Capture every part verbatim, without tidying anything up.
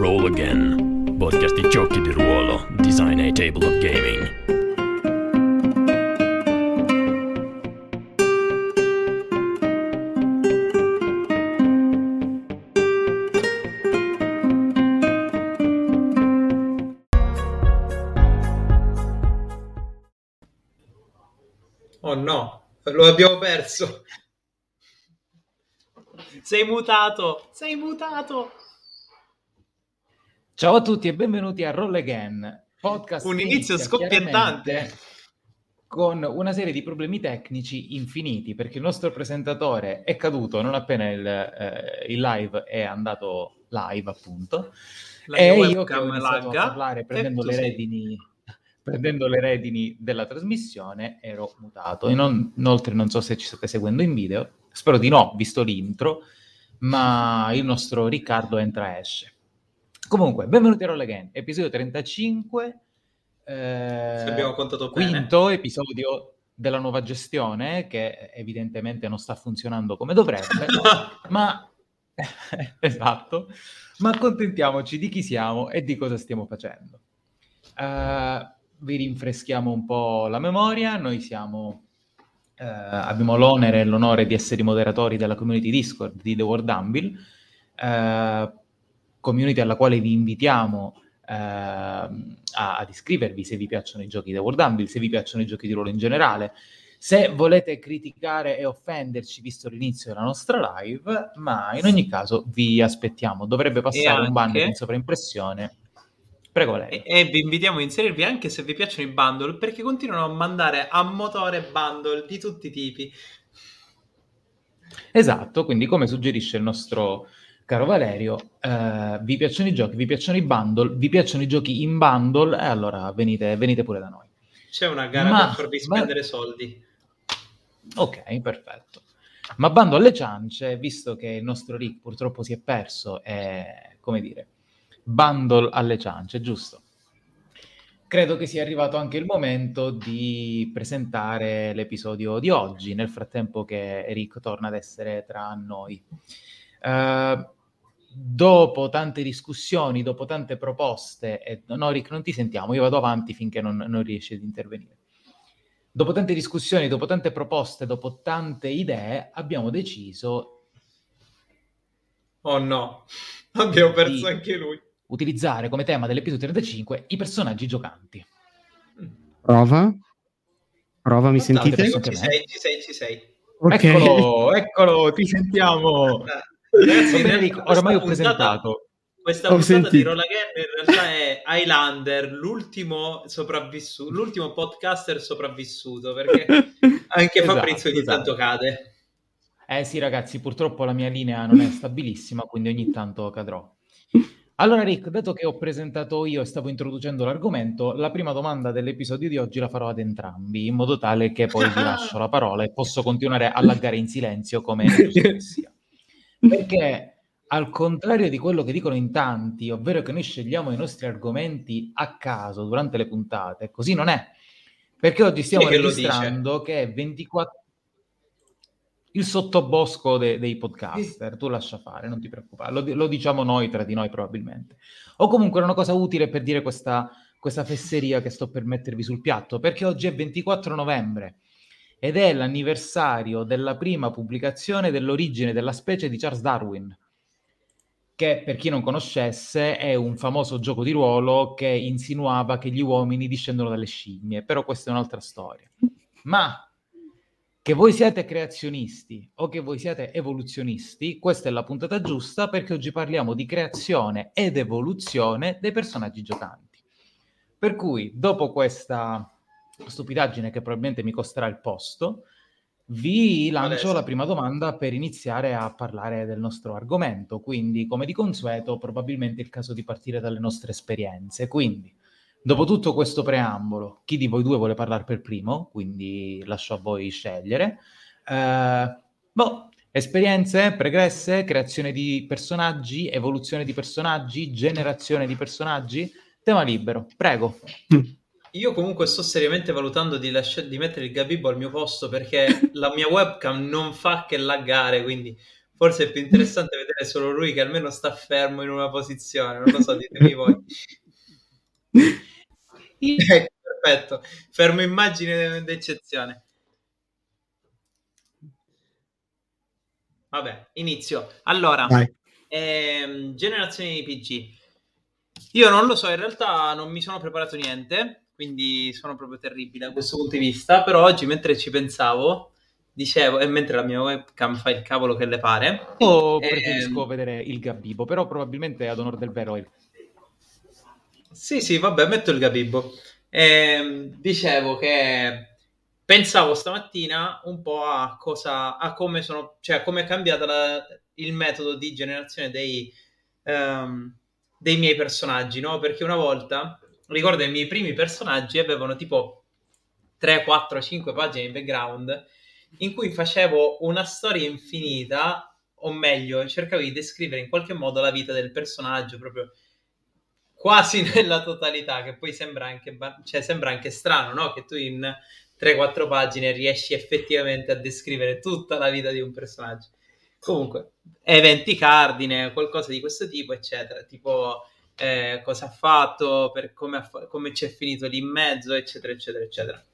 Roll Again, podcast di giochi di ruolo, design a table of gaming. Oh no, lo abbiamo perso. Sei mutato, sei mutato. Ciao a tutti e benvenuti a Roll Again, podcast un inizio scoppiettante con una serie di problemi tecnici infiniti, perché il nostro presentatore è caduto non appena il, eh, il live è andato live, appunto. La e io che ho iniziato lagga, a parlare prendendo le redini prendendo le redini della trasmissione ero mutato. Non, inoltre non so se ci state seguendo in video, spero di no visto l'intro, ma il nostro Riccardo entra e esce. Comunque, benvenuti a Roll Again, episodio trentacinque, eh, se abbiamo contato bene. Quinto episodio della nuova gestione, che evidentemente non sta funzionando come dovrebbe, ma esatto, ma accontentiamoci di chi siamo e di cosa stiamo facendo. Uh, vi rinfreschiamo un po' la memoria. Noi siamo, uh, abbiamo l'onere e l'onore di essere i moderatori della community Discord di The Word Unveil, uh, community alla quale vi invitiamo eh, a, ad iscrivervi se vi piacciono i giochi da World Anvil, se vi piacciono i giochi di ruolo in generale, se volete criticare e offenderci visto l'inizio della nostra live, ma in ogni caso vi aspettiamo. Dovrebbe passare anche un banner in sovraimpressione. Prego lei. E, e vi invitiamo a inserirvi anche se vi piacciono i bundle, perché continuano a mandare a motore bundle di tutti i tipi. Esatto, quindi come suggerisce il nostro... Caro Valerio, eh, vi piacciono i giochi, vi piacciono i bundle, vi piacciono i giochi in bundle, e eh, allora venite, venite pure da noi. C'è una gara ma, per farvi spendere ma... soldi. Ok, perfetto. Ma bando alle ciance, visto che il nostro Rick purtroppo si è perso, è, come dire, bundle alle ciance, giusto? Credo che sia arrivato anche il momento di presentare l'episodio di oggi, nel frattempo che Rick torna ad essere tra noi. Uh, dopo tante discussioni, dopo tante proposte, e, no Rick non ti sentiamo, io vado avanti finché non, non riesci ad intervenire. Dopo tante discussioni, dopo tante proposte, dopo tante idee, abbiamo deciso... Oh no, abbiamo perso anche lui. Utilizzare come tema dell'episodio trentacinque i personaggi giocanti. Prova? Prova, mi no, sentite? Prego, ci sei, ci sei, ci sei. Okay. Eccolo, eccolo, ti sentiamo. Ragazzi, realtà, ormai ho presentato puntata, questa ho puntata sentito. Di Roll Again in realtà è Highlander, l'ultimo sopravvissuto, l'ultimo podcaster sopravvissuto, perché anche esatto, Fabrizio ogni esatto. tanto cade. Eh sì ragazzi, purtroppo la mia linea non è stabilissima, quindi ogni tanto cadrò. Allora Rick, dato che ho presentato io e stavo introducendo l'argomento, la prima domanda dell'episodio di oggi la farò ad entrambi, in modo tale che poi vi lascio la parola e posso continuare a laggare in silenzio come sia. Perché al contrario di quello che dicono in tanti, ovvero che noi scegliamo i nostri argomenti a caso durante le puntate, così non è, perché oggi stiamo che registrando che è ventiquattro il sottobosco de- dei podcaster, tu lascia fare, non ti preoccupare, lo, lo diciamo noi tra di noi probabilmente, o comunque era una cosa utile per dire questa, questa fesseria che sto per mettervi sul piatto, perché oggi è ventiquattro novembre ed è l'anniversario della prima pubblicazione dell'origine della specie di Charles Darwin, che per chi non conoscesse è un famoso gioco di ruolo che insinuava che gli uomini discendono dalle scimmie, però questa è un'altra storia. Ma che voi siate creazionisti o che voi siate evoluzionisti, questa è la puntata giusta, perché oggi parliamo di creazione ed evoluzione dei personaggi giocanti. Per cui, dopo questa... stupidaggine che probabilmente mi costerà il posto, vi lancio Adesso. la prima domanda per iniziare a parlare del nostro argomento. Quindi, come di consueto, probabilmente è il caso di partire dalle nostre esperienze. Quindi, dopo tutto questo preambolo, chi di voi due vuole parlare per primo? Quindi lascio a voi scegliere. Eh, boh, esperienze pregresse, creazione di personaggi, evoluzione di personaggi, generazione di personaggi, tema libero, prego. Mm. Io comunque sto seriamente valutando di, lascia- di mettere il Gabibbo al mio posto, perché la mia webcam non fa che laggare, quindi forse è più interessante vedere solo lui che almeno sta fermo in una posizione, non lo so, ditemi voi. Ecco, perfetto, fermo immagine d'eccezione. Vabbè, inizio. Allora, ehm, generazioni di P G. Io non lo so, in realtà non mi sono preparato niente, quindi sono proprio terribile da questo punto di vista, però oggi mentre ci pensavo, dicevo, e mentre la mia webcam fa il cavolo che le pare... Io preferisco ehm... vedere il Gabibbo, però probabilmente ad onor del vero... Sì, sì, vabbè, metto il Gabibbo. Ehm, dicevo che pensavo stamattina un po' a cosa, a come sono, cioè a come è cambiata la, il metodo di generazione dei... Um, dei miei personaggi, no? Perché una volta, ricordo, i miei primi personaggi avevano tipo tre, quattro, cinque pagine di background in cui facevo una storia infinita, o meglio, cercavo di descrivere in qualche modo la vita del personaggio, proprio quasi nella totalità, che poi sembra anche, cioè, sembra anche strano, no? Che tu in tre quattro pagine riesci effettivamente a descrivere tutta la vita di un personaggio. Comunque, eventi cardine, qualcosa di questo tipo, eccetera, tipo eh, cosa ha fatto, per come, ha fa- come c'è finito lì in mezzo, eccetera, eccetera, eccetera.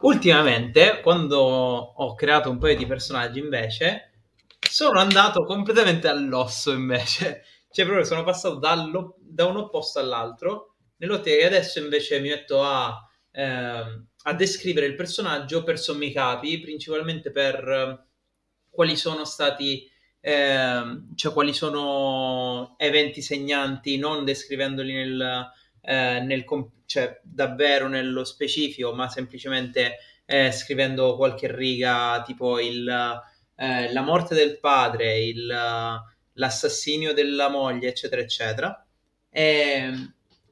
Ultimamente, quando ho creato un paio di personaggi, invece, sono andato completamente all'osso, invece. Cioè, proprio sono passato da un opposto all'altro, nell'ottica che adesso invece mi metto a, eh, a descrivere il personaggio per sommi capi, principalmente per... quali sono stati, ehm, cioè quali sono eventi segnanti, non descrivendoli nel, eh, nel comp- cioè davvero nello specifico, ma semplicemente eh, scrivendo qualche riga, tipo il, eh, la morte del padre, il, l'assassinio della moglie, eccetera, eccetera. E,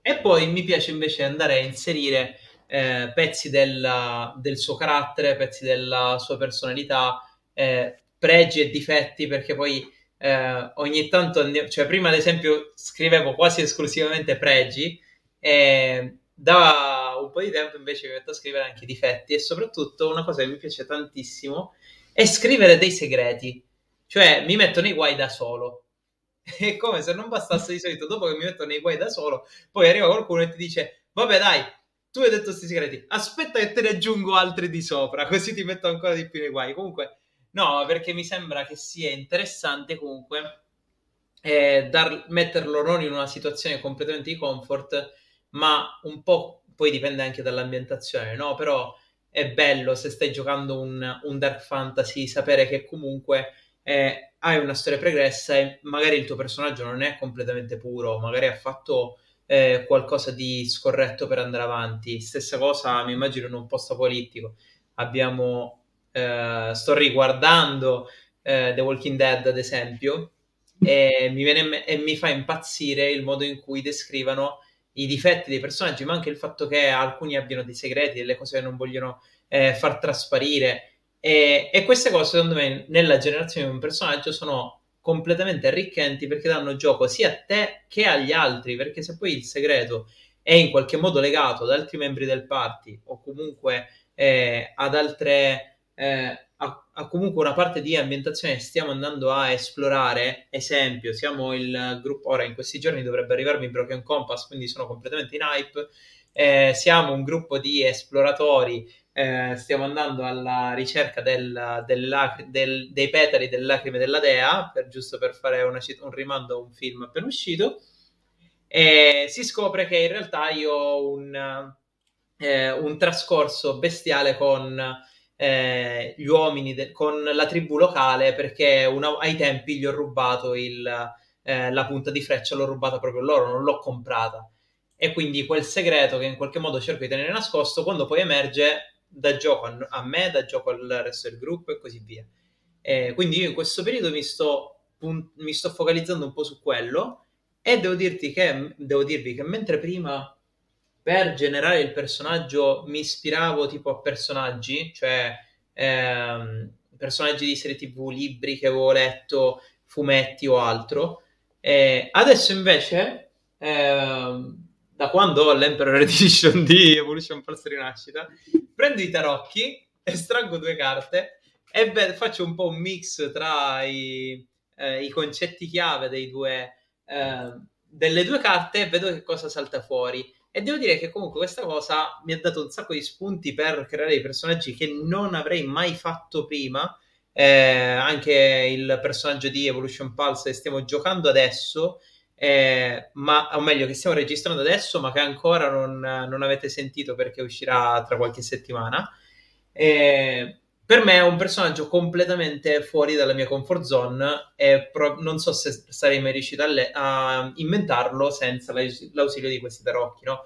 e poi mi piace invece andare a inserire eh, pezzi della, del suo carattere, pezzi della sua personalità, Eh, pregi e difetti, perché poi eh, ogni tanto andiamo, cioè prima ad esempio scrivevo quasi esclusivamente pregi e da un po' di tempo invece mi metto a scrivere anche difetti, e soprattutto una cosa che mi piace tantissimo è scrivere dei segreti, cioè mi metto nei guai da solo. È come se non bastasse, di solito dopo che mi metto nei guai da solo poi arriva qualcuno e ti dice vabbè dai, tu hai detto questi segreti, aspetta che te ne aggiungo altri di sopra così ti metto ancora di più nei guai. Comunque no, perché mi sembra che sia interessante comunque eh, dar, metterlo non in una situazione completamente di comfort, ma un po', poi dipende anche dall'ambientazione, no? Però è bello, se stai giocando un, un dark fantasy, sapere che comunque eh, hai una storia pregressa e magari il tuo personaggio non è completamente puro, magari ha fatto eh, qualcosa di scorretto per andare avanti. Stessa cosa mi immagino in un post apocalittico. Abbiamo... Uh, sto riguardando uh, The Walking Dead ad esempio e mi, viene, e mi fa impazzire il modo in cui descrivano i difetti dei personaggi, ma anche il fatto che alcuni abbiano dei segreti, delle cose che non vogliono eh, far trasparire, e, e queste cose secondo me nella generazione di un personaggio sono completamente arricchenti, perché danno gioco sia a te che agli altri, perché se poi il segreto è in qualche modo legato ad altri membri del party o comunque eh, ad altre Eh, a, a comunque una parte di ambientazione stiamo andando a esplorare. Esempio, siamo il gruppo, ora in questi giorni dovrebbe arrivarmi Broken Compass, quindi sono completamente in hype, eh, siamo un gruppo di esploratori, eh, stiamo andando alla ricerca del, del, del, dei petali delle lacrime della dea, per, giusto per fare una, un rimando a un film appena uscito, e si scopre che in realtà io ho un, eh, un trascorso bestiale con Eh, gli uomini de- con la tribù locale, perché una- ai tempi gli ho rubato il, eh, la punta di freccia, l'ho rubata proprio loro, non l'ho comprata, e quindi quel segreto che in qualche modo cerco di tenere nascosto, quando poi emerge dà gioco a, a me, dà gioco al resto del gruppo e così via. Eh, quindi io in questo periodo mi sto, pun- mi sto focalizzando un po' su quello, e devo dirti che devo dirvi che mentre prima per generare il personaggio mi ispiravo tipo a personaggi, cioè ehm, personaggi di serie tv, libri che avevo letto, fumetti o altro. Eh, adesso invece, ehm, da quando ho l'Emperor Edition di Evolution False Rinascita, prendo i tarocchi, estraggo due carte E beh, faccio un po' un mix tra i, eh, i concetti chiave dei due, eh, delle due carte, e vedo che cosa salta fuori. E devo dire che comunque questa cosa mi ha dato un sacco di spunti per creare dei personaggi che non avrei mai fatto prima. Eh, anche il personaggio di Evolution Pulse che stiamo giocando adesso, eh, ma, o meglio che stiamo registrando adesso, ma che ancora non, non avete sentito perché uscirà tra qualche settimana. Eh, per me è un personaggio completamente fuori dalla mia comfort zone e pro- non so se sarei mai riuscito a, le- a inventarlo senza l'aus- l'ausilio di questi tarocchi, no?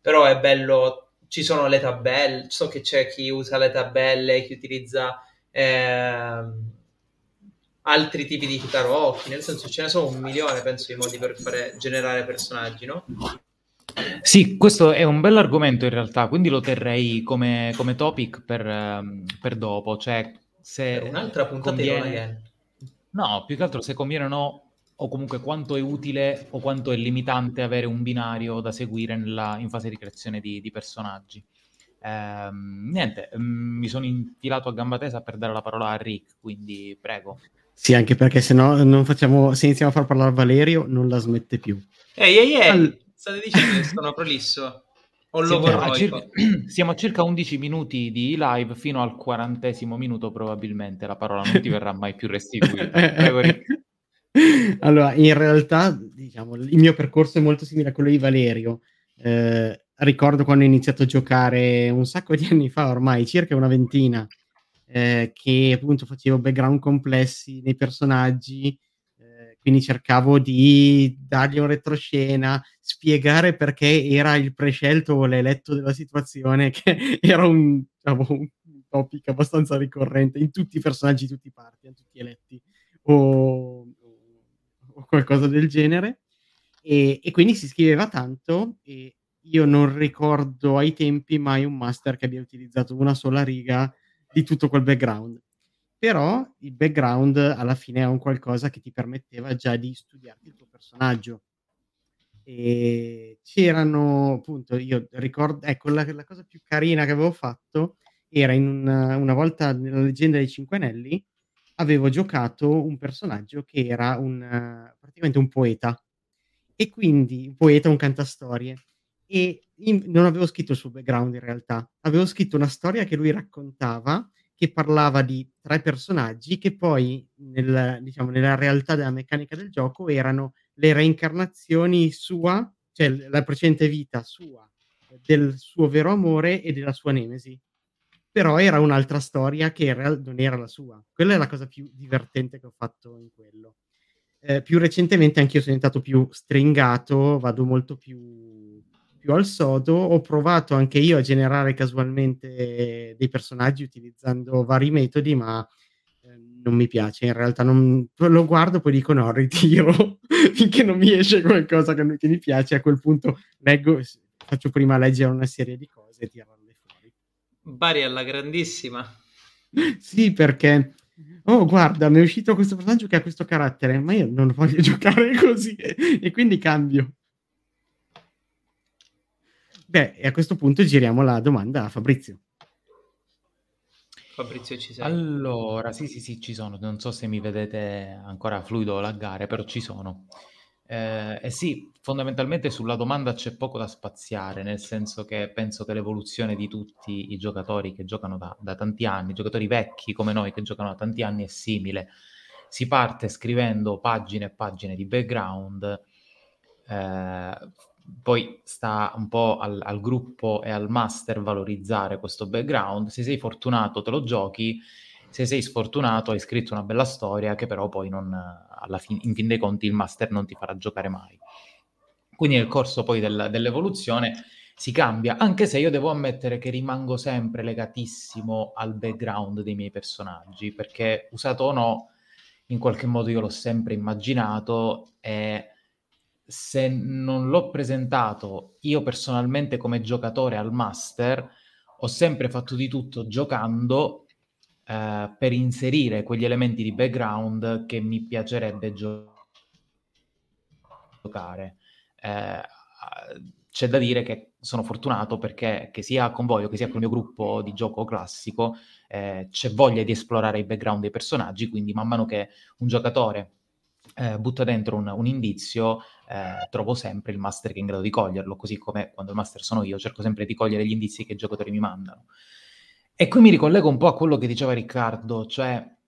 Però è bello, ci sono le tabelle, so che c'è chi usa le tabelle, chi utilizza eh, altri tipi di tarocchi, nel senso ce ne sono un milione, penso, di modi per fare generare personaggi, no? Sì, questo è un bell'argomento in realtà, quindi lo terrei come, come topic per, per dopo, cioè se per un'altra puntata conviene... No, più che altro se conviene o no, o comunque quanto è utile o quanto è limitante avere un binario da seguire nella, in fase di creazione di, di personaggi. Ehm, niente, mi sono infilato a gamba tesa per dare la parola a Rick, quindi prego. Sì, anche perché se no non facciamo, se iniziamo a far parlare Valerio non la smette più. Ehi, ehi, ehi! State dicendo che sono prolisso o lo vorrei? Circa, siamo a circa undici minuti di live, fino al quarantesimo minuto probabilmente la parola non ti verrà mai più restituita. Allora, in realtà diciamo il mio percorso è molto simile a quello di Valerio. Eh, ricordo quando ho iniziato a giocare un sacco di anni fa ormai, circa una ventina, eh, che appunto facevo background complessi nei personaggi, quindi cercavo di dargli un retroscena, spiegare perché era il prescelto o l'eletto della situazione, che era un, diciamo, un topic abbastanza ricorrente in tutti i personaggi di tutti i parti, in tutti gli eletti o, o qualcosa del genere, e, e quindi si scriveva tanto, e io non ricordo ai tempi mai un master che abbia utilizzato una sola riga di tutto quel background. Però il background alla fine è un qualcosa che ti permetteva già di studiarti il tuo personaggio. E c'erano, appunto, io ricordo, ecco, la, la cosa più carina che avevo fatto era in una, una volta nella Leggenda dei Cinque Anelli, avevo giocato un personaggio che era un, praticamente un poeta, e quindi un poeta, un cantastorie, e in, non avevo scritto il suo background in realtà, avevo scritto una storia che lui raccontava, che parlava di tre personaggi che poi, nel, diciamo, nella realtà della meccanica del gioco, erano le reincarnazioni sua, cioè la precedente vita sua, del suo vero amore e della sua nemesi. Però era un'altra storia che in realtà non era la sua. Quella è la cosa più divertente che ho fatto in quello. Eh, più recentemente anche io sono diventato più stringato, vado molto più... più al sodo, ho provato anche io a generare casualmente dei personaggi utilizzando vari metodi, ma eh, non mi piace, in realtà non, lo guardo poi dico no, ritiro, finché non mi esce qualcosa che, che mi piace, a quel punto leggo, faccio prima leggere una serie di cose e tirarle fuori. Bari alla grandissima. Sì, perché oh guarda, mi è uscito questo personaggio che ha questo carattere, ma io non voglio giocare così, e quindi cambio. Beh, e a questo punto giriamo la domanda a Fabrizio. Fabrizio, ci sei? Allora, sì, sì, sì, ci sono. Non so se mi vedete ancora fluido o laggare, però ci sono. Eh, e sì, fondamentalmente sulla domanda c'è poco da spaziare, nel senso che penso che l'evoluzione di tutti i giocatori che giocano da, da tanti anni, giocatori vecchi come noi che giocano da tanti anni, è simile. Si parte scrivendo pagine e pagine di background, eh, poi sta un po' al, al gruppo e al master valorizzare questo background. Se sei fortunato te lo giochi, se sei sfortunato hai scritto una bella storia che però poi non, alla fin, in fin dei conti il master non ti farà giocare mai. Quindi nel corso poi del, dell'evoluzione si cambia, anche se io devo ammettere che rimango sempre legatissimo al background dei miei personaggi, perché usato o no, in qualche modo io l'ho sempre immaginato, e se non l'ho presentato io personalmente come giocatore al master, ho sempre fatto di tutto giocando eh, per inserire quegli elementi di background che mi piacerebbe gio- giocare. Eh, c'è da dire che sono fortunato perché, che sia con voi o che sia con il mio gruppo di gioco classico, eh, c'è voglia di esplorare i background dei personaggi, quindi man mano che un giocatore eh, butta dentro un, un indizio, eh, trovo sempre il master che è in grado di coglierlo, così come quando il master sono io, cerco sempre di cogliere gli indizi che i giocatori mi mandano. E qui mi ricollego un po' a quello che diceva Riccardo, cioè...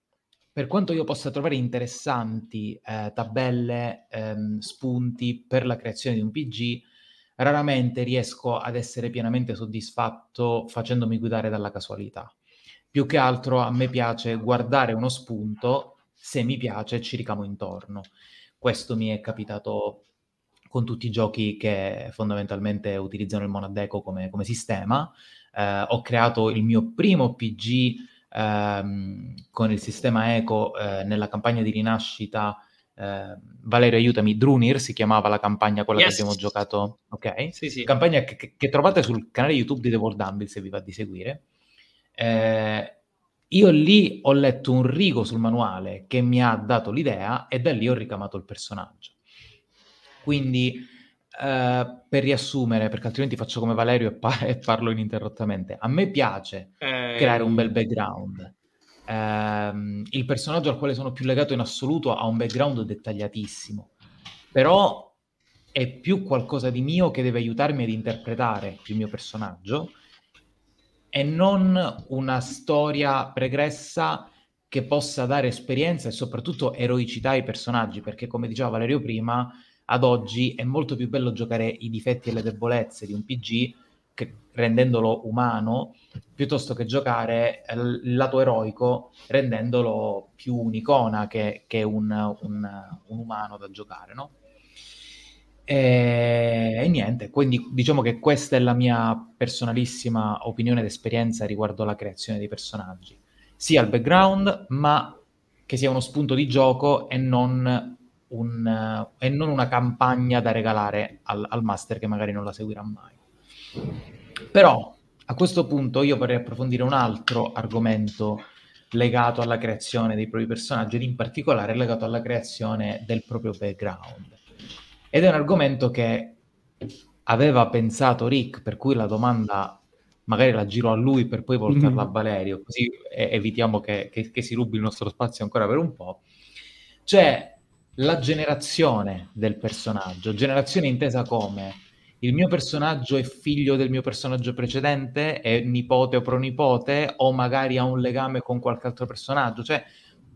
Per quanto io possa trovare interessanti eh, tabelle, ehm, spunti per la creazione di un P G, raramente riesco ad essere pienamente soddisfatto facendomi guidare dalla casualità. Più che altro a me piace guardare uno spunto, se mi piace ci ricamo intorno. Questo mi è capitato con tutti i giochi che fondamentalmente utilizzano il Monadeco come, come sistema. Eh, ho creato il mio primo P G Ehm, con il sistema eco eh, nella campagna di Rinascita. eh, Valerio, aiutami, Drûnir si chiamava la campagna, quella yes. che abbiamo giocato, ok? Sì, sì. Campagna che, che trovate sul canale YouTube di The World Anvil, se vi va di seguire. Eh, io lì ho letto un rigo sul manuale che mi ha dato l'idea e da lì ho ricamato il personaggio. Quindi Uh, per riassumere, perché altrimenti faccio come Valerio e, par- e parlo ininterrottamente, a me piace eh... creare un bel background. Uh, il personaggio al quale sono più legato in assoluto ha un background dettagliatissimo, però è più qualcosa di mio che deve aiutarmi ad interpretare il mio personaggio e non una storia pregressa che possa dare esperienza e soprattutto eroicità ai personaggi, perché come diceva Valerio prima, ad oggi è molto più bello giocare i difetti e le debolezze di un P G, che, rendendolo umano, piuttosto che giocare il lato eroico rendendolo più un'icona che, che un, un, un umano da giocare, no? E, e niente, quindi diciamo che questa è la mia personalissima opinione ed esperienza riguardo alla creazione dei personaggi, sia il background, ma che sia uno spunto di gioco e non... Un, e non una campagna da regalare al, al master che magari non la seguirà mai. Però a questo punto io vorrei approfondire un altro argomento legato alla creazione dei propri personaggi ed in particolare legato alla creazione del proprio background, ed è un argomento che aveva pensato Rick, per cui la domanda magari la giro a lui per poi voltarla mm. a Valerio, così evitiamo che, che, che si rubi il nostro spazio ancora per un po'. Cioè la generazione del personaggio, generazione intesa come il mio personaggio è figlio del mio personaggio precedente, è nipote o pronipote, o magari ha un legame con qualche altro personaggio, cioè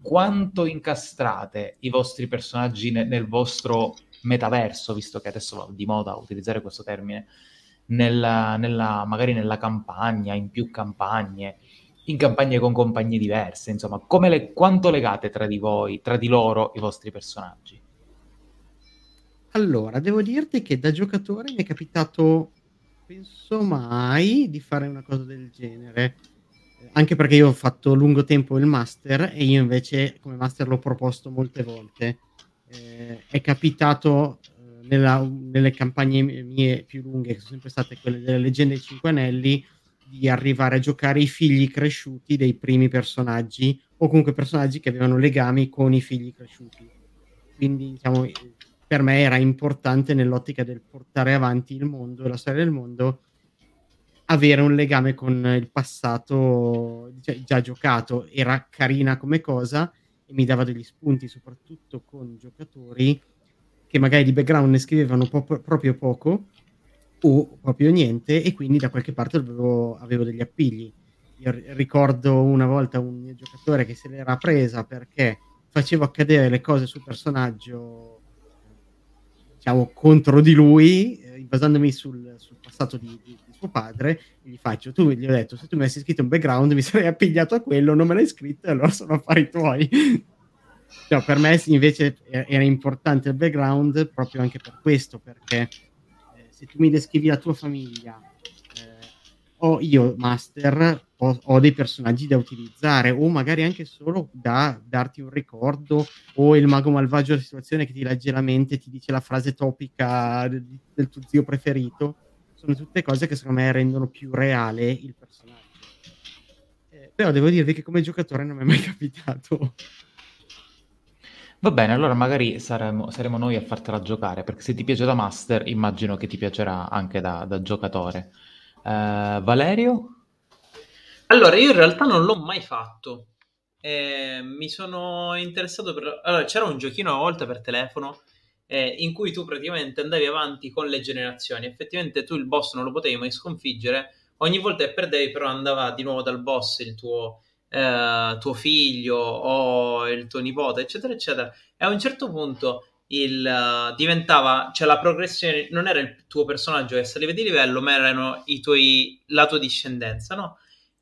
quanto incastrate i vostri personaggi ne- nel vostro metaverso, visto che adesso va di moda utilizzare questo termine, nella, nella, magari nella campagna, in più campagne, in campagne con compagnie diverse, insomma, come le, quanto legate tra di voi, tra di loro, i vostri personaggi? Allora, devo dirti che da giocatore mi è capitato, penso mai, di fare una cosa del genere, anche perché io ho fatto lungo tempo il master e io invece come master l'ho proposto molte volte. Eh, è capitato eh, nella, nelle campagne mie più lunghe, che sono sempre state quelle della Leggenda dei Cinque Anelli, di arrivare a giocare i figli cresciuti dei primi personaggi, o comunque personaggi che avevano legami con i figli cresciuti. Quindi, diciamo, per me era importante, nell'ottica del portare avanti il mondo, la storia del mondo, avere un legame con il passato già giocato. Era carina come cosa e mi dava degli spunti, soprattutto con giocatori che magari di background ne scrivevano po- proprio poco, o proprio niente, e quindi da qualche parte avevo, avevo degli appigli. Io ricordo una volta un mio giocatore che se l'era presa perché facevo accadere le cose sul personaggio, diciamo, contro di lui, eh, basandomi sul, sul passato di, di, di suo padre, e gli faccio, tu gli ho detto, se tu mi avessi scritto un background mi sarei appigliato a quello, non me l'hai scritto e allora sono affari tuoi. No, per me invece era importante il background proprio anche per questo, perché se tu mi descrivi la tua famiglia, eh, o io, master, ho, ho dei personaggi da utilizzare, o magari anche solo da darti un ricordo, o il mago malvagio della situazione che ti legge la mente e ti dice la frase topica del, del tuo zio preferito. Sono tutte cose che secondo me rendono più reale il personaggio. Eh, però devo dirvi che come giocatore non mi è mai capitato. Va bene, allora magari saremo, saremo noi a fartela giocare, perché se ti piace da master immagino che ti piacerà anche da, da giocatore. Eh, Valerio? Allora, io in realtà non l'ho mai fatto. Eh, mi sono interessato per... Allora, c'era un giochino una volta per telefono eh, in cui tu praticamente andavi avanti con le generazioni. Effettivamente tu il boss non lo potevi mai sconfiggere. Ogni volta che perdevi però andava di nuovo dal boss il tuo... Eh, tuo figlio o il tuo nipote, eccetera eccetera, e a un certo punto il uh, diventava, cioè la progressione non era il tuo personaggio che saliva di livello, ma erano i tuoi, la tua discendenza, no?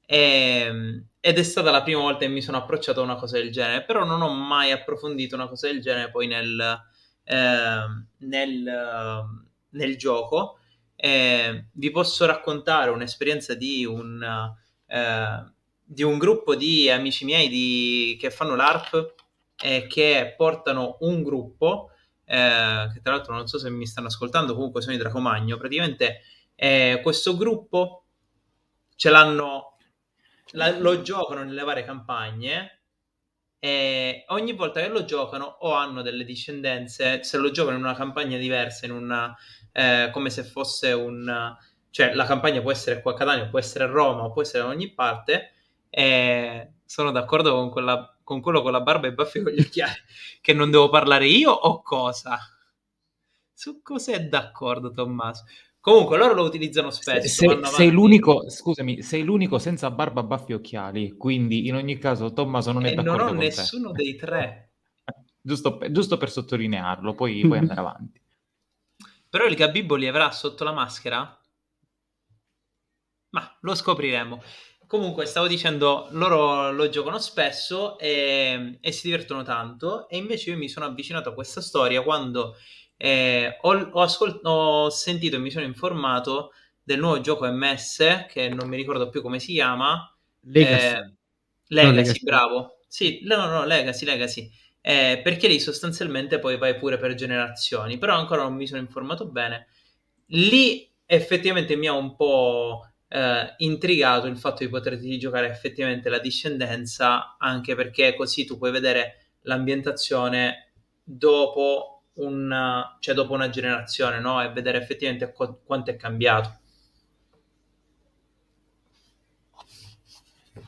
E, ed è stata la prima volta che mi sono approcciato a una cosa del genere, però non ho mai approfondito una cosa del genere poi nel eh, nel, nel gioco. Eh, vi posso raccontare un'esperienza di un eh, di un gruppo di amici miei di... che fanno l'A R P e eh, che portano un gruppo eh, che tra l'altro non so se mi stanno ascoltando, comunque sono i Dracomagno. Praticamente eh, questo gruppo ce l'hanno la... lo giocano nelle varie campagne e ogni volta che lo giocano o hanno delle discendenze, se lo giocano in una campagna diversa, in una eh, come se fosse un, cioè la campagna può essere qua a Catania, può essere a Roma, può essere da ogni parte. Eh, sono d'accordo con, quella, con quello con la barba e i baffi con gli occhiali che non devo parlare io o cosa? Su cosa è d'accordo Tommaso? Comunque loro lo utilizzano spesso. Se, se, sei l'unico, scusami, sei l'unico senza barba, baffi e occhiali, quindi in ogni caso Tommaso non è eh, d'accordo con te. Non ho nessuno te. Dei tre. giusto, giusto per sottolinearlo, poi puoi andare avanti. Però il Gabibbo li avrà sotto la maschera? Ma lo scopriremo. Comunque, stavo dicendo, loro lo giocano spesso e, e si divertono tanto, e invece io mi sono avvicinato a questa storia quando eh, ho, ho, ascolt- ho sentito e mi sono informato del nuovo gioco M S, che non mi ricordo più come si chiama. Legacy. Eh, Legacy, no, Legacy, bravo. Sì, no, no, Legacy, Legacy. Eh, perché lì sostanzialmente poi vai pure per generazioni, però ancora non mi sono informato bene. Lì effettivamente mi ha un po'... Uh, intrigato il fatto di poterti giocare effettivamente la discendenza, anche perché così tu puoi vedere l'ambientazione dopo una, cioè dopo una generazione, no? E vedere effettivamente co- quanto è cambiato.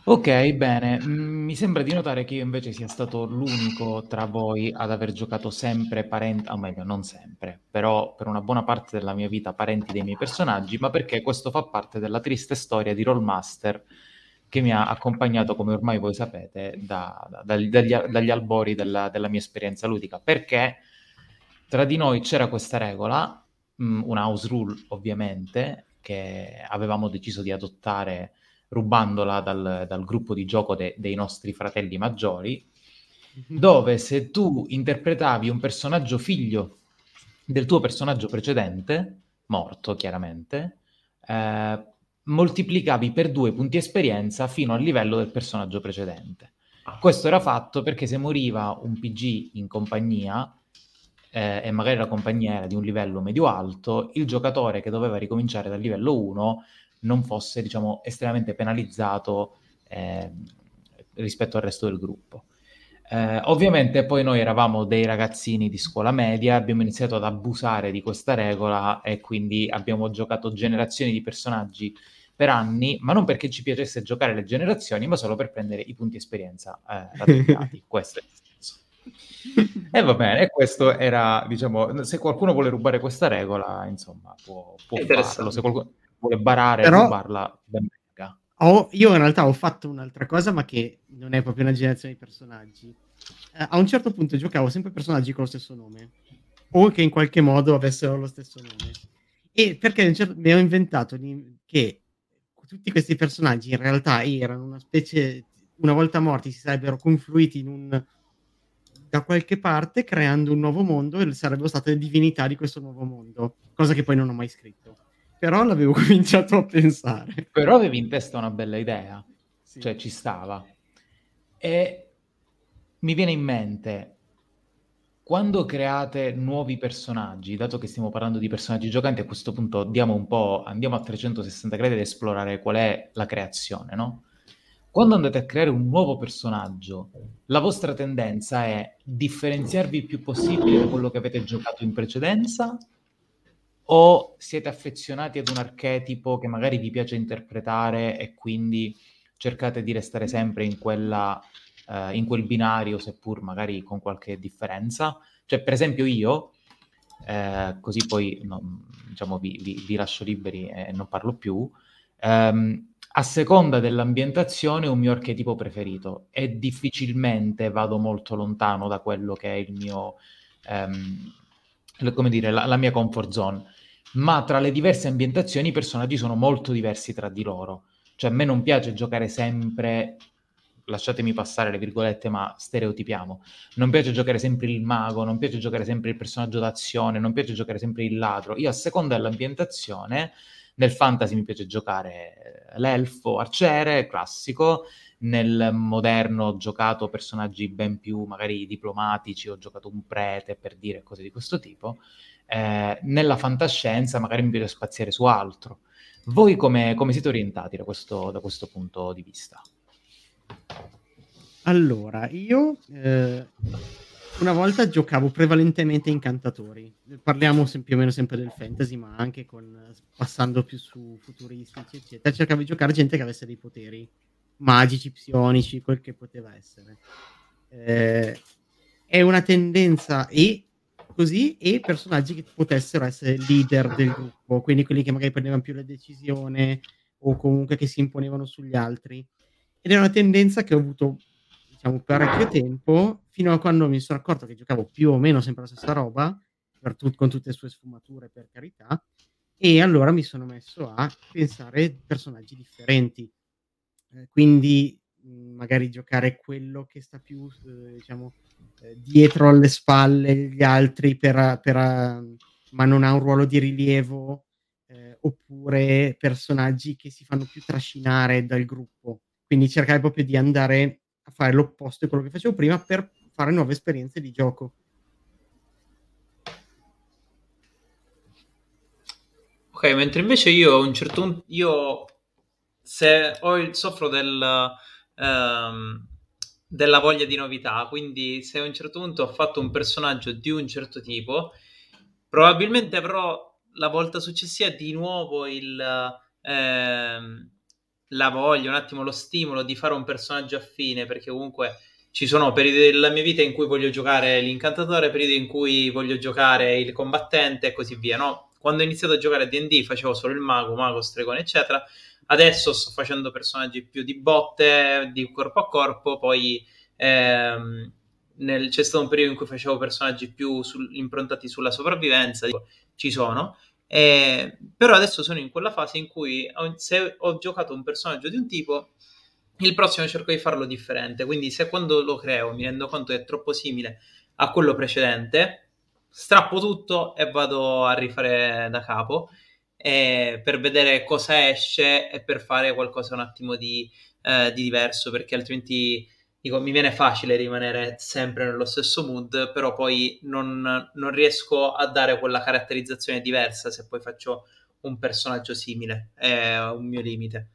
Ok, bene. Mi sembra di notare che io invece sia stato l'unico tra voi ad aver giocato sempre parenti, o meglio, non sempre, però per una buona parte della mia vita parenti dei miei personaggi, ma perché questo fa parte della triste storia di Rollmaster che mi ha accompagnato, come ormai voi sapete, da, da, dagli, dagli albori della, della mia esperienza ludica, perché tra di noi c'era questa regola, una house rule ovviamente, che avevamo deciso di adottare rubandola dal, dal gruppo di gioco de, dei nostri fratelli maggiori, dove se tu interpretavi un personaggio figlio del tuo personaggio precedente, morto chiaramente, eh, moltiplicavi per due punti esperienza fino al livello del personaggio precedente. Questo era fatto perché se moriva un P G in compagnia, eh, e magari la compagnia era di un livello medio-alto, il giocatore che doveva ricominciare dal livello uno non fosse, diciamo, estremamente penalizzato eh, rispetto al resto del gruppo. Eh, ovviamente poi noi eravamo dei ragazzini di scuola media, abbiamo iniziato ad abusare di questa regola e quindi abbiamo giocato generazioni di personaggi per anni, ma non perché ci piacesse giocare le generazioni, ma solo per prendere i punti esperienza eh, raddoppiati. Questo è il senso. E eh, va bene, questo era, diciamo, se qualcuno vuole rubare questa regola, insomma, può, può farlo. Se qualcuno... vuole barare e rubarla, ben venga. Oh, io in realtà ho fatto un'altra cosa, ma che non è proprio una generazione di personaggi. Eh, a un certo punto giocavo sempre personaggi con lo stesso nome, o che in qualche modo avessero lo stesso nome. E perché certo, mi ho inventato che tutti questi personaggi in realtà erano una specie, una volta morti si sarebbero confluiti in un, da qualche parte, creando un nuovo mondo, e sarebbero state le divinità di questo nuovo mondo, cosa che poi non ho mai scritto. Però l'avevo cominciato a pensare. Però avevi in testa una bella idea, sì. Cioè ci stava. E mi viene in mente, quando create nuovi personaggi, dato che stiamo parlando di personaggi giocanti, a questo punto diamo un po', andiamo a trecentosessanta gradi ad esplorare qual è la creazione, no? Quando andate a creare un nuovo personaggio, la vostra tendenza è differenziarvi il più possibile da quello che avete giocato in precedenza, o siete affezionati ad un archetipo che magari vi piace interpretare e quindi cercate di restare sempre in quella, eh, in quel binario, seppur magari con qualche differenza? Cioè, per esempio io, eh, così poi no, diciamo vi, vi, vi lascio liberi e non parlo più, ehm, a seconda dell'ambientazione ho un mio archetipo preferito e difficilmente vado molto lontano da quello che è il mio, ehm, come dire, la, la mia comfort zone. Ma tra le diverse ambientazioni i personaggi sono molto diversi tra di loro. Cioè a me non piace giocare sempre, lasciatemi passare le virgolette, ma stereotipiamo. Non piace giocare sempre il mago, non piace giocare sempre il personaggio d'azione, non piace giocare sempre il ladro. Io a seconda dell'ambientazione... Nel fantasy mi piace giocare l'elfo, arciere, classico. Nel moderno ho giocato personaggi ben più magari diplomatici, ho giocato un prete, per dire, cose di questo tipo. Eh, nella fantascienza magari mi piace spaziare su altro. Voi come, come siete orientati da questo, da questo punto di vista? Allora, io... Eh... Una volta giocavo prevalentemente incantatori, parliamo sem- più o meno sempre del fantasy, ma anche con, passando più su futuristici, eccetera. Cercavo di giocare gente che avesse dei poteri magici, psionici, quel che poteva essere. Eh, è una tendenza, e così, e personaggi che potessero essere leader del gruppo, quindi quelli che magari prendevano più la decisione o comunque che si imponevano sugli altri. Ed è una tendenza che ho avuto, diciamo, parecchio tempo, fino a quando mi sono accorto che giocavo più o meno sempre la stessa roba, per tut- con tutte le sue sfumature, per carità, e allora mi sono messo a pensare personaggi differenti, eh, quindi mh, magari giocare quello che sta più eh, diciamo eh, dietro alle spalle gli altri, per, per, ma non ha un ruolo di rilievo, eh, oppure personaggi che si fanno più trascinare dal gruppo, quindi cercare proprio di andare a fare l'opposto di quello che facevo prima per fare nuove esperienze di gioco. Ok, mentre invece io a un certo punto, io se ho il, soffro del, ehm, della voglia di novità, quindi se a un certo punto ho fatto un personaggio di un certo tipo, probabilmente però la volta successiva di nuovo il... Ehm, la voglia, un attimo lo stimolo di fare un personaggio affine, perché comunque ci sono periodi della mia vita in cui voglio giocare l'incantatore, periodi in cui voglio giocare il combattente e così via, no? Quando ho iniziato a giocare a D and D facevo solo il mago, mago, stregone, eccetera. Adesso sto facendo personaggi più di botte, di corpo a corpo, poi ehm, nel, c'è stato un periodo in cui facevo personaggi più sul, improntati sulla sopravvivenza, ci sono. Eh, però adesso sono in quella fase in cui ho, se ho giocato un personaggio di un tipo, il prossimo cerco di farlo differente, quindi se quando lo creo mi rendo conto che è troppo simile a quello precedente, strappo tutto e vado a rifare da capo, eh, per vedere cosa esce e per fare qualcosa un attimo di, eh, di diverso, perché altrimenti dico, mi viene facile rimanere sempre nello stesso mood, però poi non, non riesco a dare quella caratterizzazione diversa se poi faccio un personaggio simile. È un mio limite.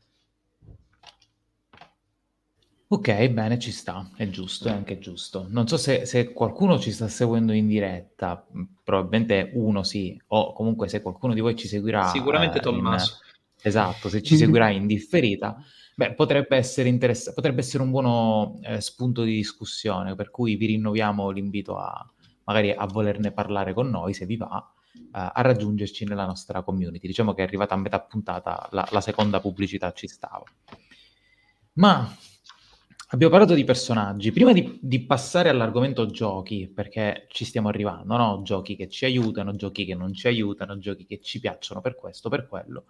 Ok, bene, ci sta, è giusto, è anche giusto. Non so se, se qualcuno ci sta seguendo in diretta, probabilmente uno sì, o comunque se qualcuno di voi ci seguirà... Sicuramente eh, Tommaso. In, esatto, se ci seguirà in differita... Beh, potrebbe essere interess- potrebbe essere un buono eh, spunto di discussione, per cui vi rinnoviamo l'invito a magari a volerne parlare con noi, se vi va, eh, a raggiungerci nella nostra community. Diciamo che è arrivata a metà puntata, la, la seconda pubblicità ci stava. Ma abbiamo parlato di personaggi. Prima di, di passare all'argomento giochi, perché ci stiamo arrivando, no? Giochi che ci aiutano, giochi che non ci aiutano, giochi che ci piacciono per questo, per quello.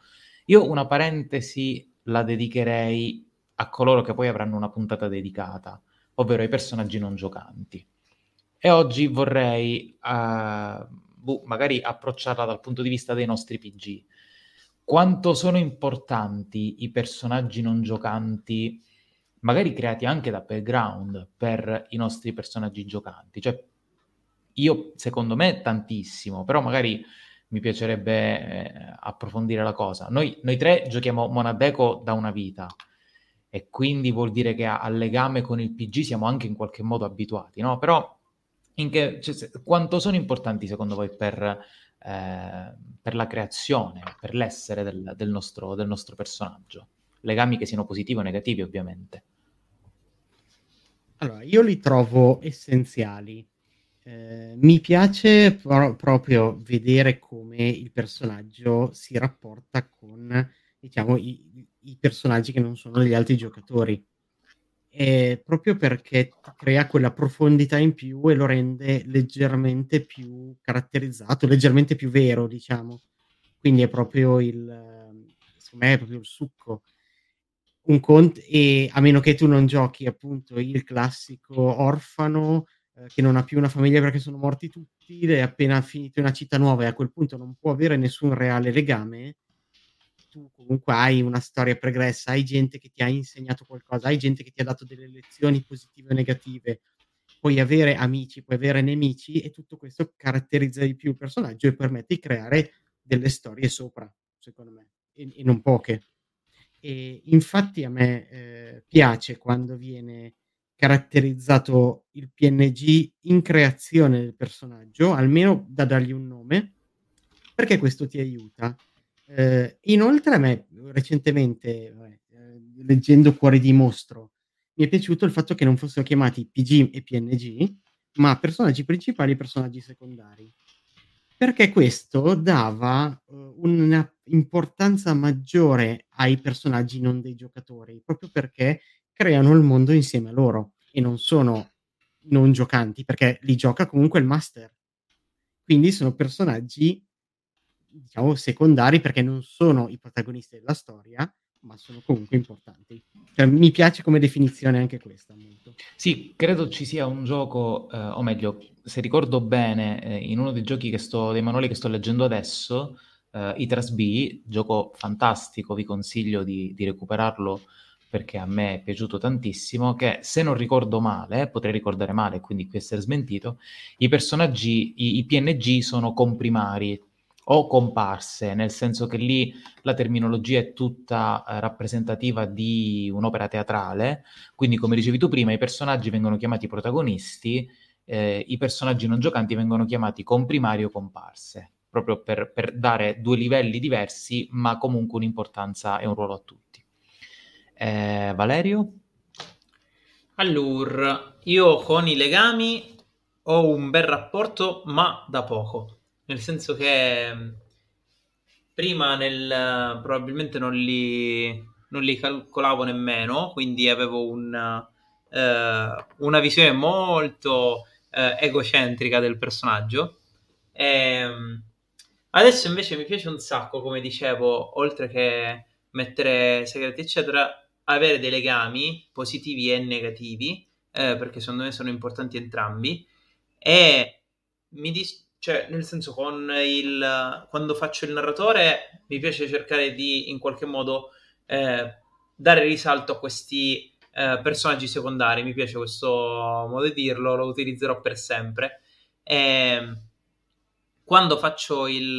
Io una parentesi... la dedicherei a coloro che poi avranno una puntata dedicata, ovvero ai personaggi non giocanti. E oggi vorrei uh, boh, magari approcciarla dal punto di vista dei nostri P G. Quanto sono importanti i personaggi non giocanti, magari creati anche da background, per i nostri personaggi giocanti? Cioè, io, secondo me, tantissimo, però magari... mi piacerebbe eh, approfondire la cosa. Noi, noi tre giochiamo Monadeco da una vita. e quindi vuol dire che al legame con il P G siamo anche in qualche modo abituati, no? Però in che, cioè, se, quanto sono importanti secondo voi per, eh, per la creazione, per l'essere del, del, nostro, del nostro personaggio? Legami che siano positivi o negativi, ovviamente. Allora, io li trovo essenziali. Eh, mi piace pro- proprio vedere come il personaggio si rapporta con, diciamo, i, i personaggi che non sono gli altri giocatori. Eh, proprio perché crea quella profondità in più e lo rende leggermente più caratterizzato, leggermente più vero, diciamo. Quindi è proprio il, secondo me è proprio il succo. Un cont- e a meno che tu non giochi appunto il classico orfano eh, che non ha più una famiglia perché sono morti tutti, è appena finito in una città nuova e a quel punto non può avere nessun reale legame, tu comunque hai una storia pregressa, hai gente che ti ha insegnato qualcosa, hai gente che ti ha dato delle lezioni positive o negative, puoi avere amici, puoi avere nemici e tutto questo caratterizza di più il personaggio e permette di creare delle storie sopra, secondo me, e, e non poche. E infatti a me eh, piace quando viene caratterizzato il P N G in creazione del personaggio, almeno da dargli un nome, perché questo ti aiuta. Eh, inoltre a me recentemente, vabbè, eh, leggendo Cuore di Mostro, mi è piaciuto il fatto che non fossero chiamati P G e P N G, ma personaggi principali e personaggi secondari. Perché questo dava uh, un'importanza maggiore ai personaggi non dei giocatori, proprio perché creano il mondo insieme a loro e non sono non giocanti, perché li gioca comunque il master. Quindi sono personaggi, diciamo, secondari, perché non sono i protagonisti della storia, ma sono comunque importanti. Cioè, mi piace come definizione anche questa molto. Sì, credo ci sia un gioco, eh, o meglio, se ricordo bene, eh, in uno dei giochi che sto, dei manuali che sto leggendo adesso, eh, I tre B, gioco fantastico, vi consiglio di, di recuperarlo perché a me è piaciuto tantissimo, che se non ricordo male, potrei ricordare male, quindi qui essere smentito, i personaggi, i, i P N G sono comprimari, o comparse, nel senso che lì la terminologia è tutta eh, rappresentativa di un'opera teatrale, quindi come dicevi tu prima i personaggi vengono chiamati protagonisti, eh, i personaggi non giocanti vengono chiamati comprimari o comparse, proprio per, per dare due livelli diversi ma comunque un'importanza e un ruolo a tutti. Eh, Valerio? Allora, io con i legami ho un bel rapporto ma da poco. Nel senso che prima nel, probabilmente non li, non li calcolavo nemmeno, quindi avevo una, eh, una visione molto eh, egocentrica del personaggio. E adesso invece mi piace un sacco, come dicevo, oltre che mettere segreti eccetera, avere dei legami positivi e negativi, eh, perché secondo me sono importanti entrambi. E mi dis- Cioè, nel senso, con il quando faccio il narratore mi piace cercare di, in qualche modo, eh, dare risalto a questi eh, personaggi secondari. Mi piace questo modo di dirlo, lo utilizzerò per sempre. E quando faccio il,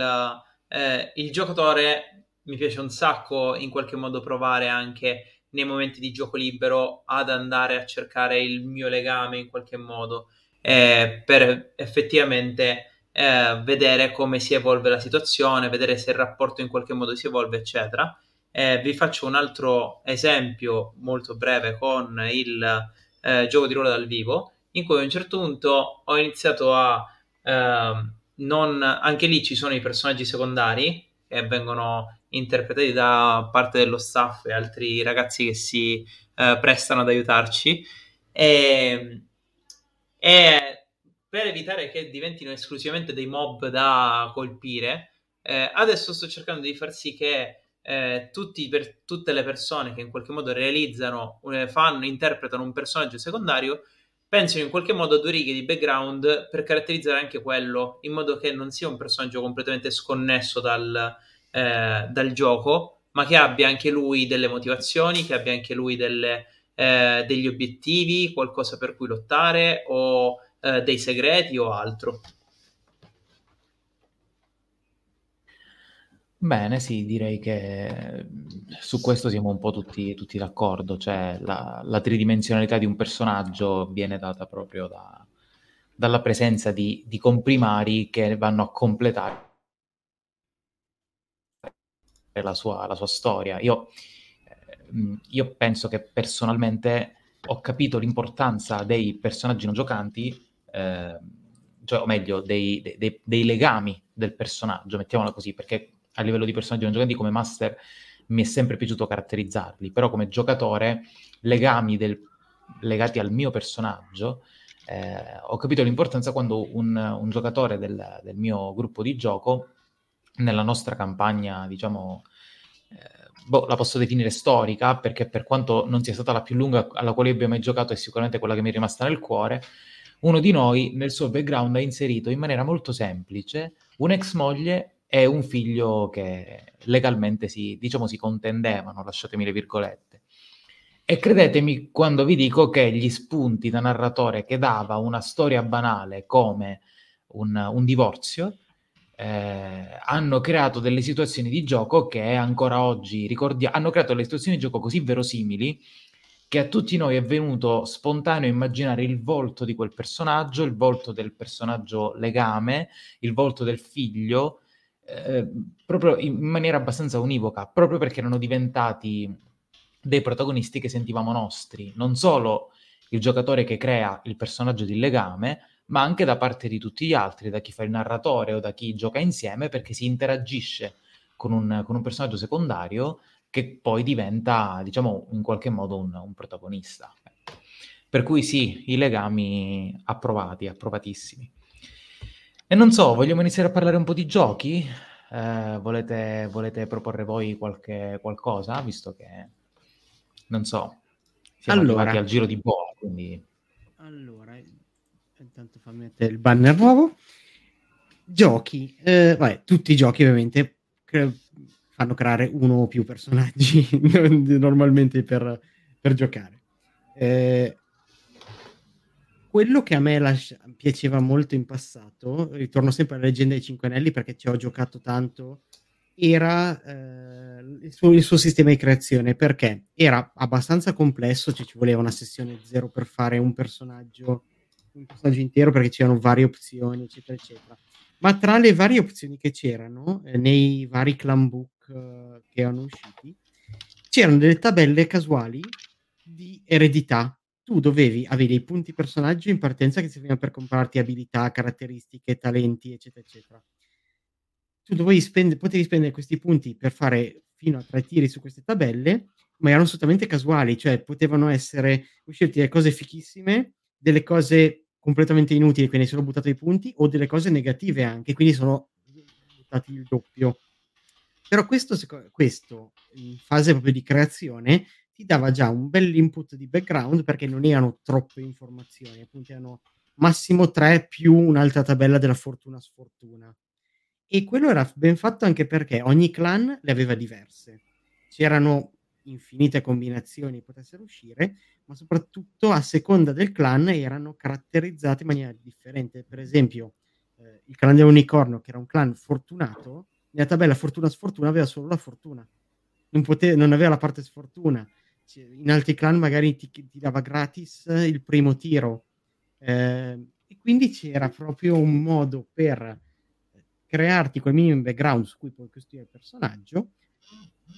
eh, il giocatore mi piace un sacco, in qualche modo, provare anche nei momenti di gioco libero ad andare a cercare il mio legame, in qualche modo, eh, per effettivamente... Eh, vedere come si evolve la situazione, vedere se il rapporto in qualche modo si evolve, eccetera. Eh, vi faccio un altro esempio molto breve con il eh, gioco di ruolo dal vivo, in cui a un certo punto ho iniziato a eh, non anche lì ci sono i personaggi secondari che vengono interpretati da parte dello staff e altri ragazzi che si eh, prestano ad aiutarci e, e per evitare che diventino esclusivamente dei mob da colpire, eh, adesso sto cercando di far sì che eh, tutti, per, tutte le persone che in qualche modo realizzano, fanno, interpretano un personaggio secondario, pensino in qualche modo a due righe di background per caratterizzare anche quello, in modo che non sia un personaggio completamente sconnesso dal, eh, dal gioco, ma che abbia anche lui delle motivazioni, che abbia anche lui delle, eh, degli obiettivi, qualcosa per cui lottare o... dei segreti o altro. Bene, sì, direi che su questo siamo un po' tutti, tutti d'accordo, cioè la, la tridimensionalità di un personaggio viene data proprio da, dalla presenza di, di comprimari che vanno a completare la sua, la sua storia. Io, io penso che personalmente ho capito l'importanza dei personaggi non giocanti, eh, cioè, o meglio, dei, dei, dei legami del personaggio, mettiamola così, perché a livello di personaggi non giocanti come master mi è sempre piaciuto caratterizzarli, però come giocatore legami del, legati al mio personaggio eh, ho capito l'importanza quando un, un giocatore del, del mio gruppo di gioco nella nostra campagna, diciamo, eh, boh, la posso definire storica, perché per quanto non sia stata la più lunga alla quale abbia mai giocato è sicuramente quella che mi è rimasta nel cuore, uno di noi nel suo background ha inserito in maniera molto semplice un'ex moglie è un figlio che legalmente si, diciamo, si contendevano, lasciatemi le virgolette. E credetemi quando vi dico che gli spunti da narratore che dava una storia banale come un, un divorzio eh, hanno creato delle situazioni di gioco che ancora oggi ricordiamo, hanno creato delle situazioni di gioco così verosimili che a tutti noi è venuto spontaneo immaginare il volto di quel personaggio, il volto del personaggio legame, il volto del figlio, Eh, proprio in maniera abbastanza univoca, proprio perché erano diventati dei protagonisti che sentivamo nostri, non solo il giocatore che crea il personaggio di legame, ma anche da parte di tutti gli altri, da chi fa il narratore o da chi gioca insieme, perché si interagisce con un, con un personaggio secondario che poi diventa, diciamo, in qualche modo un, un protagonista. Per cui sì, i legami approvati, approvatissimi. E non so, vogliamo iniziare a parlare un po' di giochi? Eh, volete, volete proporre voi qualche qualcosa? Visto che, non so, siamo allora, arrivati al giro di boa, quindi... Allora, intanto fammi mettere il banner nuovo. Giochi. Eh, vabbè, tutti i giochi ovviamente cre- fanno creare uno o più personaggi normalmente per, per giocare. Eh, Quello che a me lascia, piaceva molto in passato, ritorno sempre alla Leggenda dei Cinque Anelli perché ci ho giocato tanto, era eh, il, suo, il suo sistema di creazione, perché era abbastanza complesso, cioè ci voleva una sessione zero per fare un personaggio, un personaggio intero perché c'erano varie opzioni, eccetera, eccetera. Ma tra le varie opzioni che c'erano, eh, nei vari clan book eh, che erano usciti, c'erano delle tabelle casuali di eredità. Tu dovevi avere dei punti personaggio in partenza che servivano per comprarti abilità, caratteristiche, talenti, eccetera, eccetera. Tu dovevi spendere, potevi spendere questi punti per fare fino a tre tiri su queste tabelle, ma erano assolutamente casuali, cioè potevano essere usciti delle cose fichissime, delle cose completamente inutili, quindi sono buttati i punti, o delle cose negative anche, quindi sono buttati il doppio. Però questo, questo in fase proprio di creazione, ti dava già un bel input di background perché non erano troppe informazioni, appunto erano massimo tre più un'altra tabella della fortuna sfortuna. E quello era ben fatto anche perché ogni clan le aveva diverse. C'erano infinite combinazioni che potessero uscire, ma soprattutto a seconda del clan erano caratterizzate in maniera differente. Per esempio, eh, il clan dell'unicorno, che era un clan fortunato, nella tabella fortuna sfortuna aveva solo la fortuna. Non, poteva, non aveva la parte sfortuna. In altri clan magari ti, ti dava gratis il primo tiro eh, e quindi c'era proprio un modo per crearti quel minimo background su cui puoi costruire il personaggio,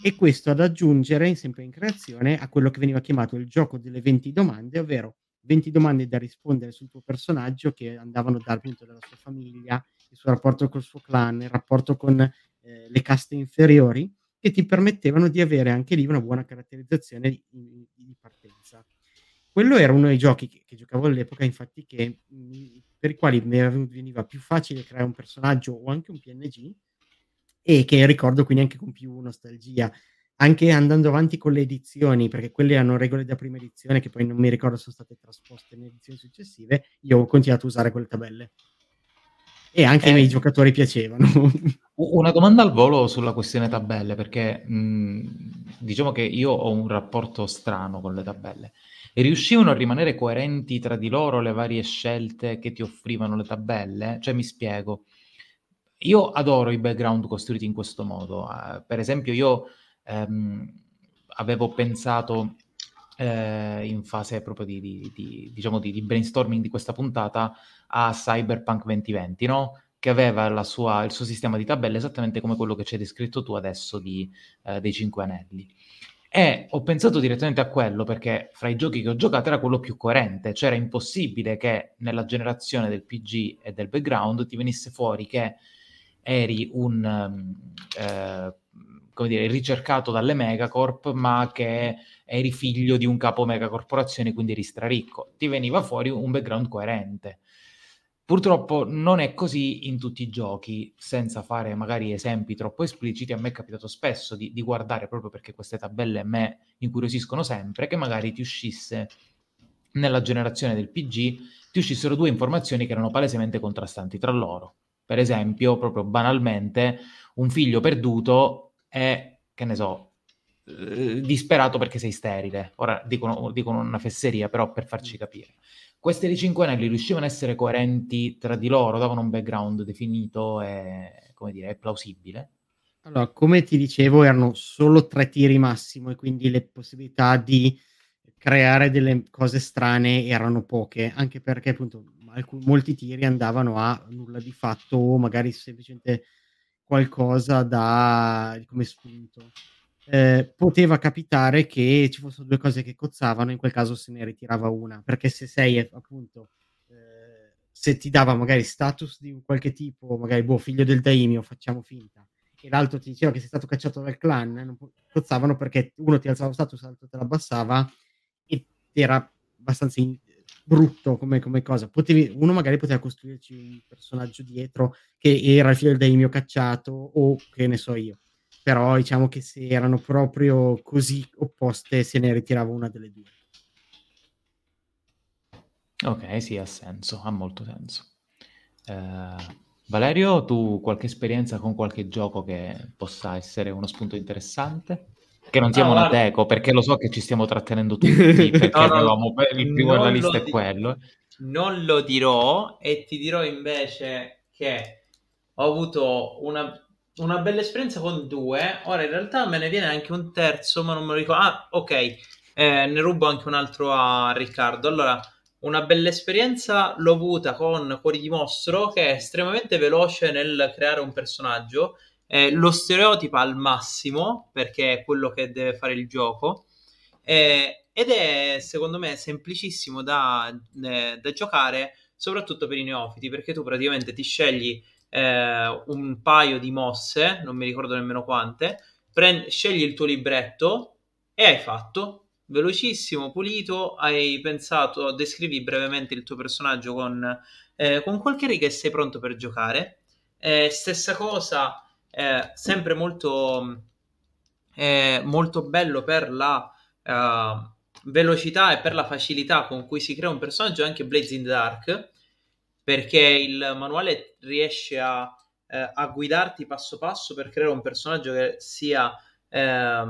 e questo ad aggiungere sempre in creazione a quello che veniva chiamato il gioco delle venti domande, ovvero venti domande da rispondere sul tuo personaggio che andavano dal punto della sua famiglia, il suo rapporto col suo clan, il rapporto con eh, le caste inferiori, che ti permettevano di avere anche lì una buona caratterizzazione di, di partenza. Quello era uno dei giochi che, che giocavo all'epoca, infatti, che, per i quali mi veniva più facile creare un personaggio o anche un P N G, e che ricordo quindi anche con più nostalgia, anche andando avanti con le edizioni, perché quelle erano regole da prima edizione che poi non mi ricordo sono state trasposte in edizioni successive. Io ho continuato a usare quelle tabelle. E anche eh, ai miei giocatori piacevano. Una domanda al volo sulla questione tabelle, perché mh, diciamo che io ho un rapporto strano con le tabelle. Riuscivano a rimanere coerenti tra di loro le varie scelte che ti offrivano le tabelle? Cioè, mi spiego. io adoro i background costruiti in questo modo. Uh, per esempio, io um, avevo pensato eh, in fase proprio di, di, di, diciamo di, di brainstorming di questa puntata a Cyberpunk duemilaventi, no? Che aveva la sua, il suo sistema di tabelle esattamente come quello che c'è descritto tu adesso di, eh, dei Cinque Anelli. E ho pensato direttamente a quello perché fra i giochi che ho giocato era quello più coerente, cioè era impossibile che nella generazione del P G e del background ti venisse fuori che eri un eh, come dire, ricercato dalle megacorp, ma che eri figlio di un capo megacorporazione, quindi eri straricco. Ti veniva fuori un background coerente. Purtroppo non è così in tutti i giochi, senza fare magari esempi troppo espliciti. A me è capitato spesso di, di guardare, proprio perché queste tabelle me incuriosiscono sempre, che magari ti uscisse, nella generazione del P G, ti uscissero due informazioni che erano palesemente contrastanti tra loro. Per esempio, proprio banalmente, un figlio perduto è, che ne so, eh, disperato perché sei sterile. Ora dicono, dicono una fesseria, però per farci capire. Questi dei Cinque Anelli riuscivano a essere coerenti tra di loro, davano un background definito e, come dire, plausibile. Allora, come ti dicevo, erano solo tre tiri massimo e quindi le possibilità di creare delle cose strane erano poche, anche perché appunto alcun, molti tiri andavano a nulla di fatto o magari semplicemente qualcosa da come spunto. Eh, poteva capitare che ci fossero due cose che cozzavano, in quel caso se ne ritirava una, perché se sei appunto eh, se ti dava magari status di un qualche tipo, magari boh, figlio del daimyo, facciamo finta, e l'altro ti diceva che sei stato cacciato dal clan, non po- cozzavano perché uno ti alzava lo status, l'altro te l'abbassava e era abbastanza in- brutto come, come cosa. Potevi, uno magari poteva costruirci un personaggio dietro che era il figlio del daimyo cacciato o che ne so io, però diciamo che se erano proprio così opposte se ne ritirava una delle due. Ok, sì, ha senso, ha molto senso. Eh, Valerio, tu qualche esperienza con qualche gioco che possa essere uno spunto interessante? Che non siamo ah, Monadeco, perché lo so che ci stiamo trattenendo tutti, perché no, avevamo, il primo della lista è di- quello. Non lo dirò, e ti dirò invece che ho avuto una... una bella esperienza con due. Ora in realtà me ne viene anche un terzo, ma non me lo ricordo. Ah, ok, eh, ne rubo anche un altro a Riccardo. Allora, una bella esperienza l'ho avuta con Cuore di Mostro, che è estremamente veloce nel creare un personaggio, eh, lo stereotipa al massimo, perché è quello che deve fare il gioco, eh, ed è secondo me semplicissimo da, eh, da giocare, soprattutto per i neofiti, perché tu praticamente ti scegli Eh, un paio di mosse, non mi ricordo nemmeno quante, prend- scegli il tuo libretto e hai fatto, velocissimo, pulito, hai pensato, descrivi brevemente il tuo personaggio con, eh, con qualche riga e sei pronto per giocare. Eh, stessa cosa, eh, sempre molto, eh, molto bello per la eh, velocità e per la facilità con cui si crea un personaggio, anche Blades in the Dark, perché il manuale riesce a, eh, a guidarti passo passo per creare un personaggio che sia eh,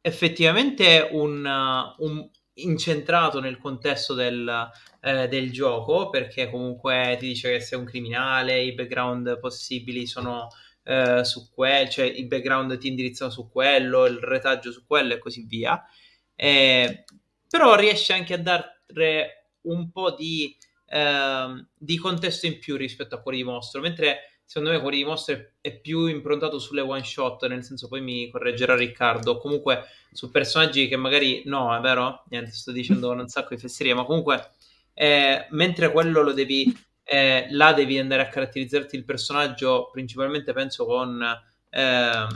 effettivamente un, un incentrato nel contesto del, eh, del gioco, perché comunque ti dice che sei un criminale, i background possibili sono eh, su quel, cioè i background ti indirizzano su quello, il retaggio su quello e così via. Eh, però riesce anche a dare un po' di di contesto in più rispetto a Cuore di Mostro, mentre secondo me Cuore di Mostro è, è più improntato sulle one shot, nel senso, poi mi correggerà Riccardo, comunque su personaggi che magari no, è vero? Niente, sto dicendo un sacco di fesserie, ma comunque eh, mentre quello lo devi eh, là devi andare a caratterizzarti il personaggio principalmente, penso, con eh,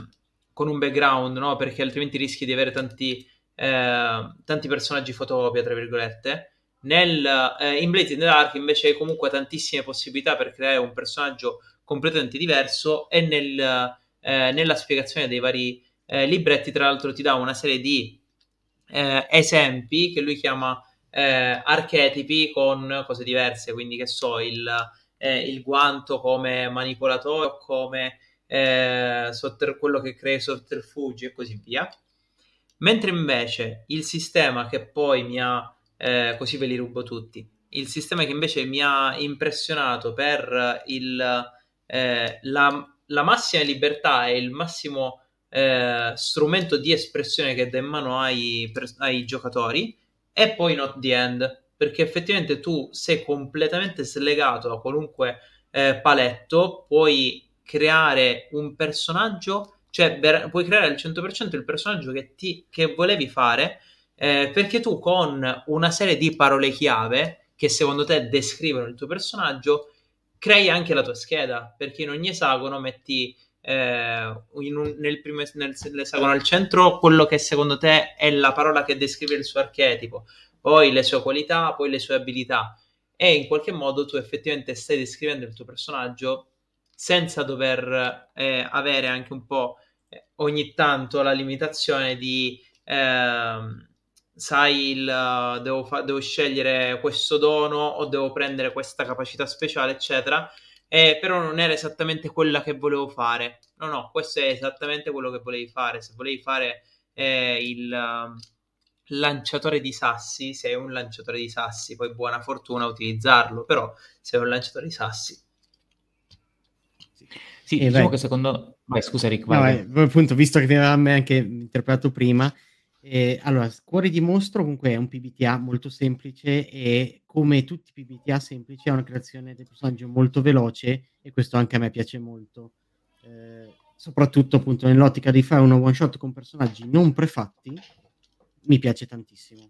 con un background, no? Perché altrimenti rischi di avere tanti eh, tanti personaggi fotocopia, tra virgolette. Nel, eh, in Blades in the Dark invece hai comunque tantissime possibilità per creare un personaggio completamente diverso, e nel, eh, nella spiegazione dei vari eh, libretti, tra l'altro, ti dà una serie di eh, esempi che lui chiama eh, archetipi, con cose diverse, quindi che so, il, eh, il guanto come manipolatore, come eh, sotter- quello che crea i sotterfugi e così via. Mentre invece il sistema che poi mi ha Eh, così ve li rubo tutti. Il sistema che invece mi ha impressionato per il, eh, la, la massima libertà e il massimo eh, strumento di espressione che dà in mano ai, per, ai giocatori è poi Not The End, perché effettivamente tu sei completamente slegato da qualunque eh, paletto, puoi creare un personaggio, cioè ber- puoi creare al cento per cento il personaggio che, ti, che volevi fare, eh, perché tu con una serie di parole chiave che secondo te descrivono il tuo personaggio crei anche la tua scheda, perché in ogni esagono metti eh, in un, nel primo nel, nell'esagono al centro quello che secondo te è la parola che descrive il suo archetipo, poi le sue qualità, poi le sue abilità, e in qualche modo tu effettivamente stai descrivendo il tuo personaggio senza dover eh, avere anche un po' ogni tanto la limitazione di eh, sai il, devo, fa- devo scegliere questo dono o devo prendere questa capacità speciale eccetera, eh, però non era esattamente quella che volevo fare, no no, questo è esattamente quello che volevi fare. Se volevi fare eh, il lanciatore di sassi, sei un lanciatore di sassi, poi buona fortuna utilizzarlo, però sei un lanciatore di sassi. Sì, eh, diciamo vai. Che secondo... Vai, scusa Rick, vai. No, vai. Appunto, visto che aveva anche interpretato prima, eh, allora, Cuore di Mostro comunque è un P B T A molto semplice e come tutti i P B T A semplici è una creazione del personaggio molto veloce, e questo anche a me piace molto, eh, soprattutto appunto nell'ottica di fare uno one shot con personaggi non prefatti, mi piace tantissimo.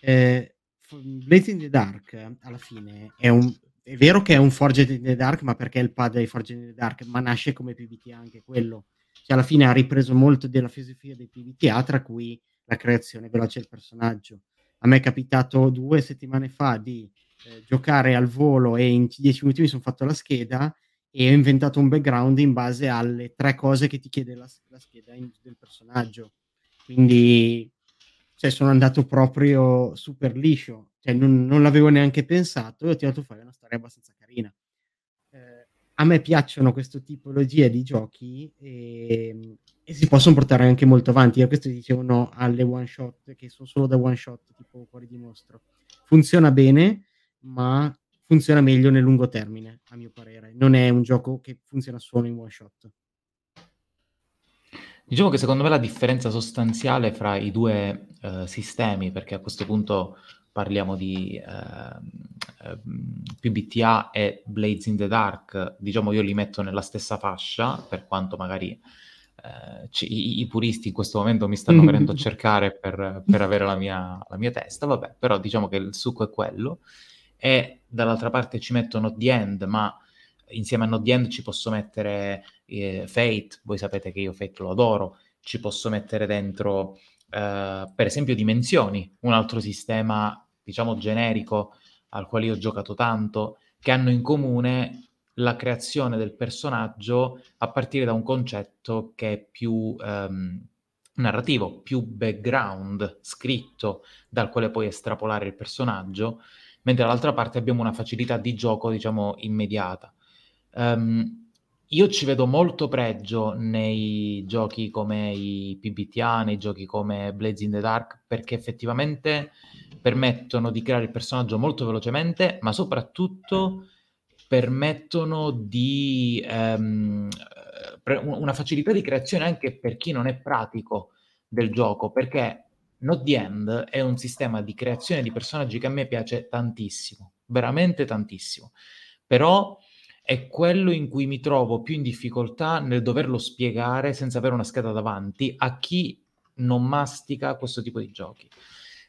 eh, Blades in the Dark alla fine è un... È vero che è un Forged in the Dark, ma perché è il padre di Forged in the Dark, ma nasce come P B T A anche quello. Cioè alla fine ha ripreso molto della filosofia dei P B T A, tra cui la creazione veloce del personaggio. A me è capitato due settimane fa di eh, giocare al volo e in dieci minuti mi sono fatto la scheda e ho inventato un background in base alle tre cose che ti chiede la, la scheda in, del personaggio. Quindi cioè, sono andato proprio super liscio. Cioè, non, non l'avevo neanche pensato e ho tirato fuori una storia abbastanza carina. Eh, a me piacciono queste tipologie di giochi e, e si possono portare anche molto avanti. Io questo dicevo no alle one shot che sono solo da one shot, tipo Cuore di Mostro. Funziona bene, ma funziona meglio nel lungo termine, a mio parere. Non è un gioco che funziona solo in one shot. Diciamo che secondo me la differenza sostanziale fra i due eh, sistemi, perché a questo punto parliamo di eh, P B T A e Blades in the Dark, diciamo io li metto nella stessa fascia, per quanto magari eh, c- i-, i puristi in questo momento mi stanno venendo a cercare per, per avere la mia, la mia testa, vabbè, però diciamo che il succo è quello, e dall'altra parte ci metto Not The End, ma insieme a Not The End ci posso mettere eh, Fate, voi sapete che io Fate lo adoro, ci posso mettere dentro eh, per esempio Dimensioni, un altro sistema diciamo generico al quale io ho giocato tanto, che hanno in comune la creazione del personaggio a partire da un concetto che è più ehm, narrativo, più background scritto, dal quale puoi estrapolare il personaggio, mentre dall'altra parte abbiamo una facilità di gioco diciamo immediata. Um, io ci vedo molto pregio nei giochi come i P B T A, nei giochi come Blades in the Dark, perché effettivamente permettono di creare il personaggio molto velocemente, ma soprattutto permettono di um, pre- una facilità di creazione anche per chi non è pratico del gioco, perché Not The End è un sistema di creazione di personaggi che a me piace tantissimo, veramente tantissimo, però è quello in cui mi trovo più in difficoltà nel doverlo spiegare senza avere una scheda davanti a chi non mastica questo tipo di giochi,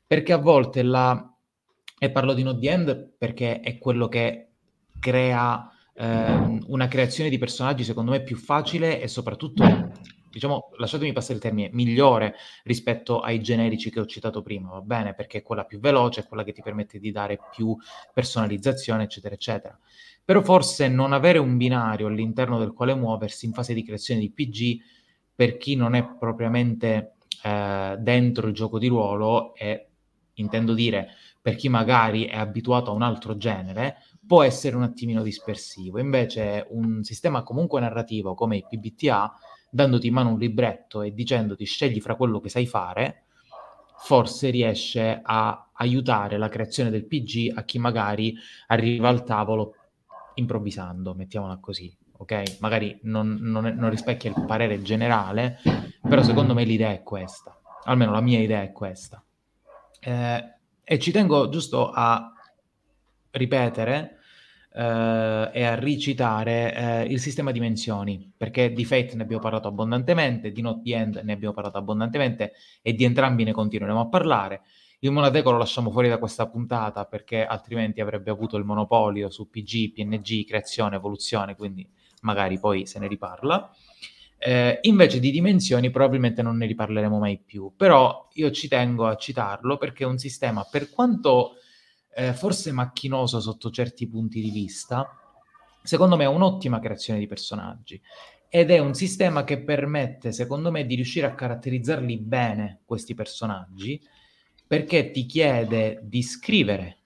perché a volte la... e parlo di Not The End perché è quello che crea eh, una creazione di personaggi secondo me più facile e soprattutto, diciamo, lasciatemi passare il termine, migliore rispetto ai generici che ho citato prima, va bene? Perché è quella più veloce, è quella che ti permette di dare più personalizzazione, eccetera, eccetera. Però forse non avere un binario all'interno del quale muoversi in fase di creazione di P G, per chi non è propriamente eh, dentro il gioco di ruolo, e intendo dire per chi magari è abituato a un altro genere, può essere un attimino dispersivo. Invece un sistema comunque narrativo come i P B T A, dandoti in mano un libretto e dicendoti scegli fra quello che sai fare, forse riesce a aiutare la creazione del P G a chi magari arriva al tavolo improvvisando, mettiamola così, ok? Magari non, non, è, non rispecchia il parere generale, però secondo me l'idea è questa, almeno la mia idea è questa. Eh, e ci tengo giusto a ripetere eh, e a ricitare eh, il sistema dimensioni, perché di Fate ne abbiamo parlato abbondantemente, di Not The End ne abbiamo parlato abbondantemente e di entrambi ne continueremo a parlare. Il Monadeco lo lasciamo fuori da questa puntata perché altrimenti avrebbe avuto il monopolio su P G, P N G, creazione, evoluzione, quindi magari poi se ne riparla. Eh, invece di dimensioni probabilmente non ne riparleremo mai più, però io ci tengo a citarlo perché è un sistema, per quanto eh, forse macchinoso sotto certi punti di vista, secondo me è un'ottima creazione di personaggi. Ed è un sistema che permette, secondo me, di riuscire a caratterizzarli bene questi personaggi, perché ti chiede di scrivere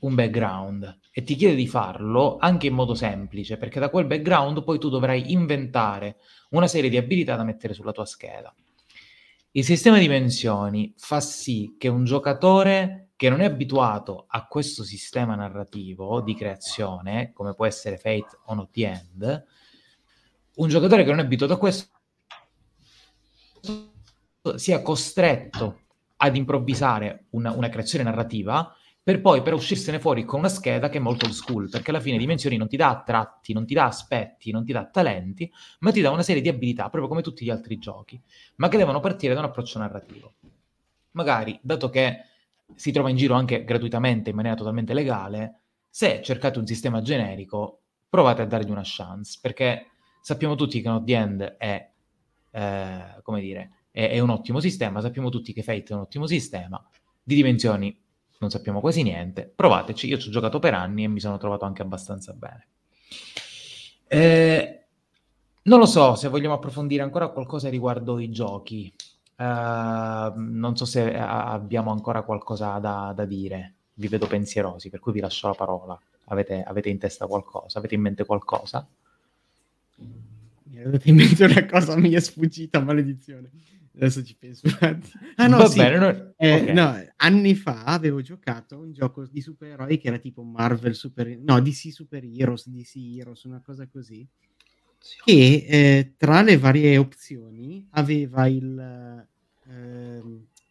un background e ti chiede di farlo anche in modo semplice, perché da quel background poi tu dovrai inventare una serie di abilità da mettere sulla tua scheda. Il sistema dimensioni fa sì che un giocatore che non è abituato a questo sistema narrativo di creazione, come può essere Fate o Not The End, un giocatore che non è abituato a questo sia costretto ad improvvisare una, una creazione narrativa per poi per uscirsene fuori con una scheda che è molto old school, perché alla fine dimensioni non ti dà tratti, non ti dà aspetti, non ti dà talenti, ma ti dà una serie di abilità, proprio come tutti gli altri giochi, ma che devono partire da un approccio narrativo. Magari, dato che si trova in giro anche gratuitamente, in maniera totalmente legale, se cercate un sistema generico, provate a dargli una chance, perché sappiamo tutti che Not The End è, eh, come dire... è un ottimo sistema, sappiamo tutti che Fate è un ottimo sistema, di dimensioni non sappiamo quasi niente, provateci, io ci ho giocato per anni e mi sono trovato anche abbastanza bene. Eh, non lo so se vogliamo approfondire ancora qualcosa riguardo i giochi, uh, non so se a- abbiamo ancora qualcosa da, da dire, vi vedo pensierosi, per cui vi lascio la parola, avete, avete in testa qualcosa, avete in mente qualcosa? Mi è venuta in mente una cosa, mi è sfuggita, maledizione. Adesso ci penso. Ah no, Va sì. bene, no... Eh, okay. no, anni fa avevo giocato a un gioco di supereroi che era tipo Marvel Super... No, D C Super Heroes, D C Heroes, una cosa così. Sì. Che eh, tra le varie opzioni aveva il... Eh,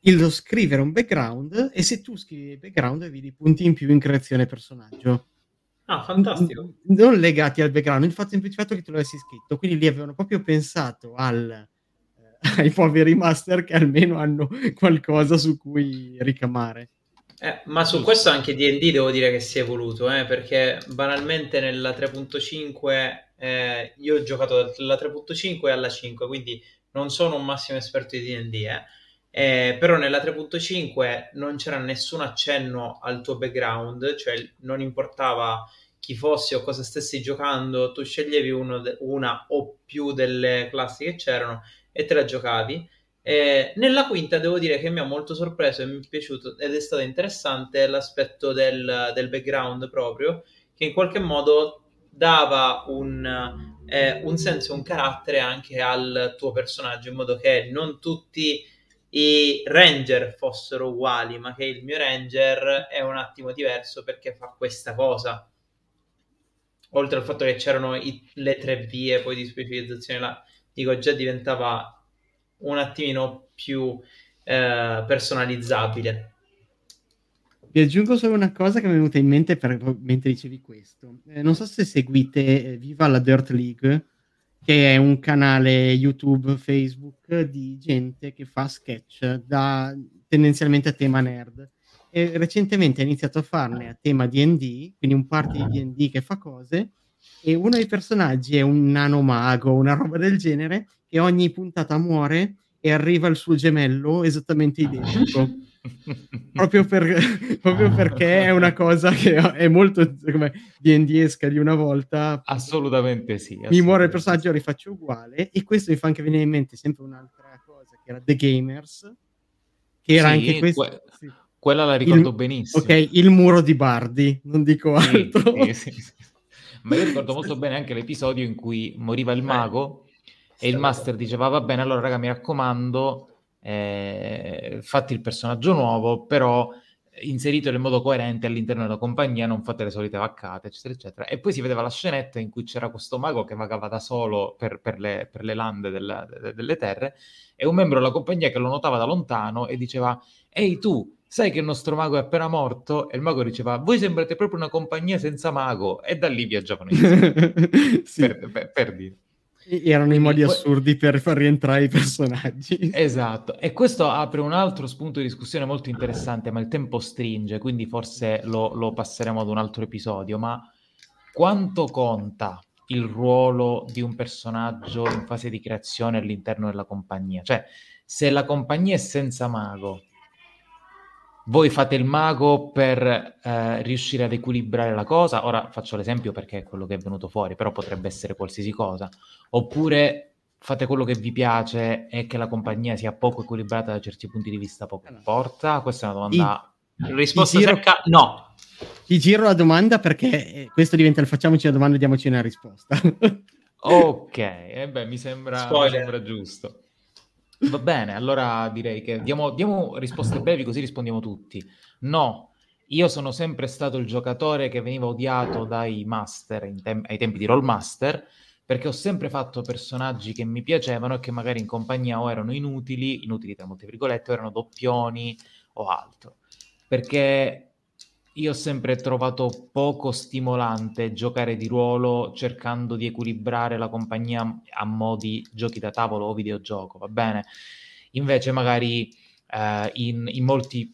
il scrivere un background, e se tu scrivi il background avevi punti in più in creazione personaggio. Ah, fantastico. Non legati al background, il fatto semplice fatto che tu l'avessi scritto, quindi lì avevano proprio pensato al, eh, ai poveri master che almeno hanno qualcosa su cui ricamare. Eh, ma su questo anche D and D devo dire che si è evoluto, eh, perché banalmente nella tre punto cinque eh, io ho giocato dalla tre punto cinque alla cinque, quindi non sono un massimo esperto di D and D, eh. Eh, però nella tre punto cinque non c'era nessun accenno al tuo background, cioè non importava chi fossi o cosa stessi giocando, tu sceglievi uno de- una o più delle classi che c'erano e te la giocavi. Eh, nella quinta devo dire che mi ha molto sorpreso e mi è piaciuto ed è stato interessante l'aspetto del, del background proprio, che in qualche modo dava un, eh, un senso, un carattere anche al tuo personaggio, in modo che non tutti i ranger fossero uguali, ma che il mio ranger è un attimo diverso perché fa questa cosa, oltre al fatto che c'erano i, le tre vie poi di specializzazione là, dico, già diventava un attimino più eh, personalizzabile. Vi aggiungo solo una cosa che mi è venuta in mente per, mentre dicevi questo, eh, non so se seguite eh, Viva la Dirt League, che è un canale YouTube, Facebook di gente che fa sketch da, tendenzialmente a tema nerd, e recentemente ha iniziato a farne a tema D and D, quindi un party di D and D che fa cose, e uno dei personaggi è un nanomago, una roba del genere, che ogni puntata muore e arriva il suo gemello esattamente identico. proprio, per, proprio perché è una cosa che è molto come D and D-esca di una volta. Assolutamente sì. Assolutamente. Mi muore il personaggio, rifaccio uguale, e questo mi fa anche venire in mente sempre un'altra cosa che era The Gamers, che era sì, anche questo que- sì. Quella la ricordo il, benissimo. Ok, il muro di Bardi, non dico altro. Sì, sì, sì, sì. Ma io ricordo molto bene anche l'episodio in cui moriva il mago eh, e il master diceva va bene, allora raga mi raccomando, Eh, fatti il personaggio nuovo, però inserito nel modo coerente all'interno della compagnia, non fate le solite vaccate, eccetera, eccetera. E poi si vedeva la scenetta in cui c'era questo mago che vagava da solo per, per, le, per le lande della, de, delle terre, e un membro della compagnia che lo notava da lontano e diceva: «Ehi tu, sai che il nostro mago è appena morto?» E il mago diceva: «Voi sembrate proprio una compagnia senza mago». E da lì viaggiavano insieme. Sì. per, per, per dire. Erano i modi assurdi per far rientrare i personaggi. Esatto, e questo apre un altro spunto di discussione molto interessante, ma il tempo stringe, quindi forse lo, lo passeremo ad un altro episodio. Ma quanto conta il ruolo di un personaggio in fase di creazione all'interno della compagnia? Cioè, se la compagnia è senza mago, voi fate il mago per eh, riuscire ad equilibrare la cosa. Ora faccio l'esempio perché è quello che è venuto fuori, però potrebbe essere qualsiasi cosa. Oppure fate quello che vi piace e che la compagnia sia poco equilibrata da certi punti di vista, poco importa? Questa è una domanda... I, risposta giro, secca, no. Ti giro la domanda perché questo diventa il facciamoci la domanda e diamoci una risposta. Ok, eh beh, mi sembra, mi sembra giusto. Va bene, allora direi che diamo, diamo risposte brevi così rispondiamo tutti. No, io sono sempre stato il giocatore che veniva odiato dai master, tem- ai tempi di Roll Master, perché ho sempre fatto personaggi che mi piacevano e che magari in compagnia o erano inutili, inutili tra molte virgolette, o erano doppioni o altro, perché io ho sempre trovato poco stimolante giocare di ruolo cercando di equilibrare la compagnia a modi giochi da tavolo o videogioco, va bene? Invece magari eh, in, in molti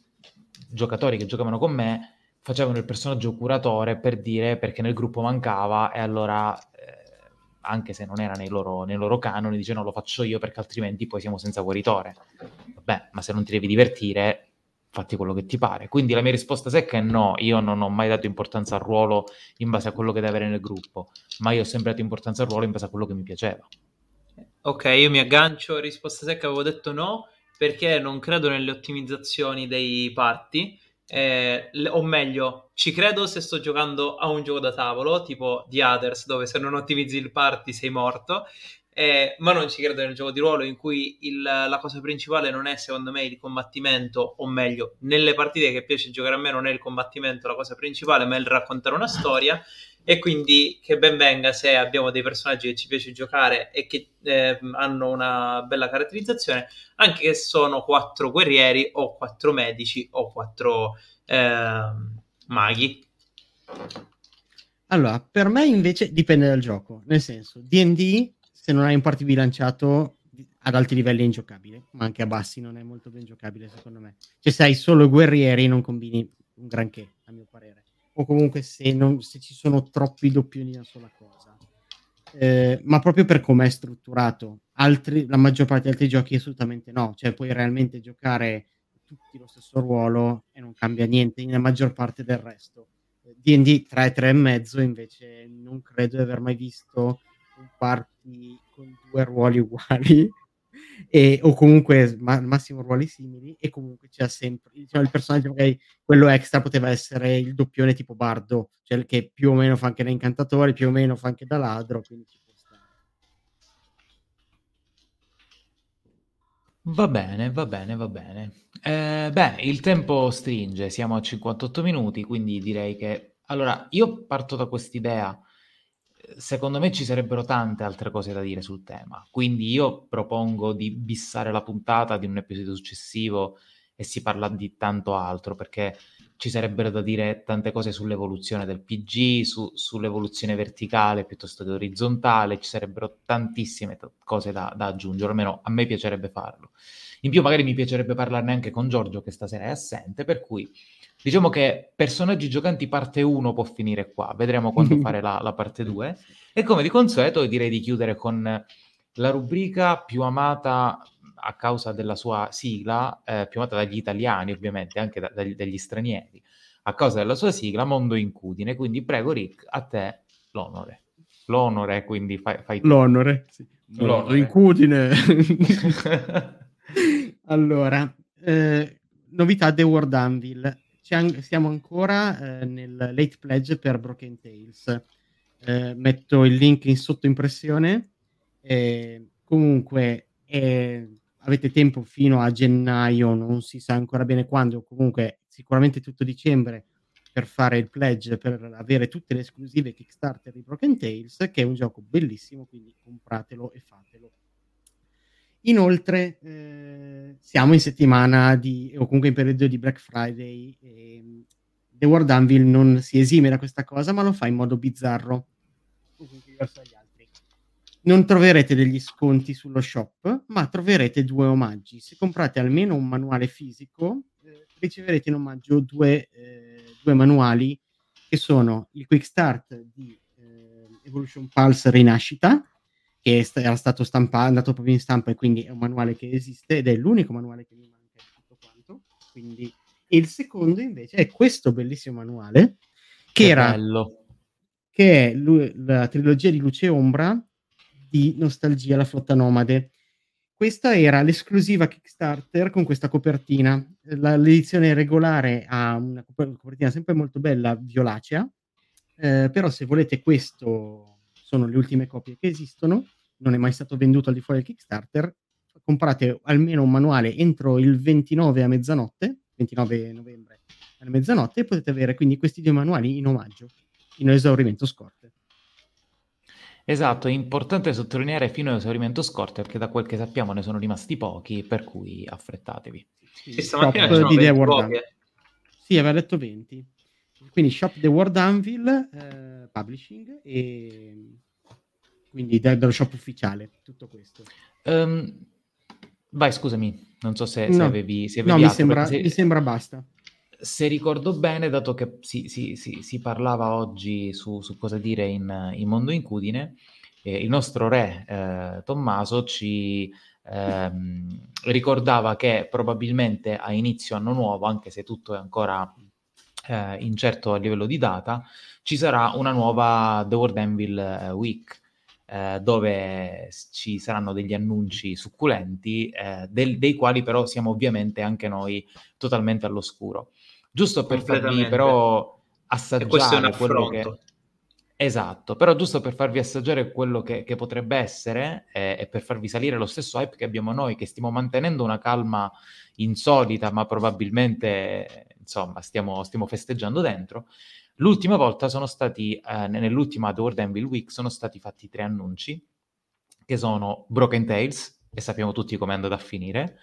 giocatori che giocavano con me facevano il personaggio curatore per dire perché nel gruppo mancava, e allora... Eh, anche se non era nei loro, nei loro canoni, dice no, lo faccio io perché altrimenti poi siamo senza guaritore. Vabbè, ma se non ti devi divertire, fatti quello che ti pare. Quindi la mia risposta secca è no, io non ho mai dato importanza al ruolo in base a quello che deve avere nel gruppo, ma io ho sempre dato importanza al ruolo in base a quello che mi piaceva. Ok, io mi aggancio, risposta secca, avevo detto no, perché non credo nelle ottimizzazioni dei party, eh, o meglio... Ci credo se sto giocando a un gioco da tavolo, tipo The Others, dove se non ottimizzi il party sei morto, eh, ma non ci credo nel gioco di ruolo in cui il, la cosa principale non è, secondo me, il combattimento, o meglio, nelle partite che piace giocare a me non è il combattimento la cosa principale, ma è il raccontare una storia, e quindi che ben venga se abbiamo dei personaggi che ci piace giocare e che eh, hanno una bella caratterizzazione, anche che sono quattro guerrieri, o quattro medici, o quattro... Eh, maghi. Allora, per me invece dipende dal gioco, nel senso D and D, se non hai un party bilanciato, ad alti livelli è ingiocabile, ma anche a bassi non è molto ben giocabile secondo me, cioè se hai solo guerrieri non combini un granché a mio parere, o comunque se, non, se ci sono troppi doppioni una sola cosa, eh, ma proprio per com'è strutturato. Altri, la maggior parte degli altri giochi assolutamente no, cioè puoi realmente giocare tutti lo stesso ruolo e non cambia niente nella maggior parte del resto. D and D tre, tre e mezzo invece non credo di aver mai visto un party con due ruoli uguali e, o comunque ma, massimo ruoli simili, e comunque c'è sempre, diciamo, il personaggio magari quello extra poteva essere il doppione tipo bardo, cioè che più o meno fa anche da incantatore, più o meno fa anche da ladro, quindi ci può stare. Va bene, va bene, va bene. Eh, beh, il tempo stringe, siamo a cinquantotto minuti, quindi direi che... Allora, io parto da quest'idea. Secondo me ci sarebbero tante altre cose da dire sul tema, quindi io propongo di bissare la puntata di un episodio successivo e si parla di tanto altro, perché ci sarebbero da dire tante cose sull'evoluzione del P G, su, sull'evoluzione verticale piuttosto che orizzontale, ci sarebbero tantissime t- cose da, da aggiungere, almeno a me piacerebbe farlo. In più magari mi piacerebbe parlarne anche con Giorgio, che stasera è assente, per cui diciamo che personaggi giocanti parte uno può finire qua, vedremo quando fare la, la parte due, e come di consueto direi di chiudere con la rubrica più amata... a causa della sua sigla, eh, più amata dagli italiani ovviamente, anche da, da, dagli stranieri, a causa della sua sigla, Mondo Incudine. Quindi prego Rick, a te l'onore. L'onore, quindi fai... fai l'onore, sì. L'onore. L'onore. Incudine. Allora, eh, novità The Word Unveil. An- siamo ancora eh, nel late pledge per Broken Tales. Eh, metto il link in sottoimpressione. Eh, comunque... Eh, avete tempo fino a gennaio, non si sa ancora bene quando, comunque sicuramente tutto dicembre, per fare il pledge, per avere tutte le esclusive Kickstarter di Broken Tales, che è un gioco bellissimo, quindi compratelo e fatelo. Inoltre eh, siamo in settimana di, o comunque in periodo di Black Friday, e The World Anvil non si esime da questa cosa, ma lo fa in modo bizzarro. Non troverete degli sconti sullo shop, ma troverete due omaggi. Se comprate almeno un manuale fisico, eh, riceverete in omaggio due, eh, due manuali, che sono il Quick Start di eh, Evolution Pulse Rinascita, che è st- era stato stampato, andato proprio in stampa, e quindi è un manuale che esiste ed è l'unico manuale che mi manca di tutto quanto. Quindi il secondo invece è questo bellissimo manuale, che, che era bello. Che è l- la trilogia di Luce e Ombra di Nostalgia la Flotta Nomade. Questa era l'esclusiva Kickstarter con questa copertina. La, l'edizione regolare ha una copertina sempre molto bella, violacea, eh, però se volete questo, sono le ultime copie che esistono, non è mai stato venduto al di fuori del Kickstarter, comprate almeno un manuale entro il ventinove a mezzanotte, ventinove novembre a mezzanotte, e potete avere quindi questi due manuali in omaggio, in esaurimento scorte. Esatto, è importante sottolineare fino all'esaurimento scorte, perché da quel che sappiamo ne sono rimasti pochi, per cui affrettatevi. Sì, stamattina ci sono venti copie. Sì, aveva detto venti. Quindi shop The Word Anvil, eh, Publishing, e quindi dallo shop ufficiale, tutto questo. Um, vai, scusami, non so se, se no. avevi... Se avevi no, altro, mi, sembra, se... mi sembra basta. Se ricordo bene, dato che si, si, si, si parlava oggi su, su cosa dire in, in Mondo Incudine, eh, il nostro re eh, Tommaso ci eh, ricordava che probabilmente a inizio anno nuovo, anche se tutto è ancora eh, incerto a livello di data, ci sarà una nuova The World Anvil Week, eh, dove ci saranno degli annunci succulenti, eh, del, dei quali però siamo ovviamente anche noi totalmente all'oscuro. Giusto per farvi però assaggiare quello che... Esatto, però giusto per farvi assaggiare quello che, che potrebbe essere, eh, e per farvi salire lo stesso hype che abbiamo noi, che stiamo mantenendo una calma insolita, ma probabilmente, insomma, stiamo, stiamo festeggiando dentro. L'ultima volta sono stati, eh, nell'ultima The World Anvil Week, sono stati fatti tre annunci, che sono Broken Tales, e sappiamo tutti come è andato a finire,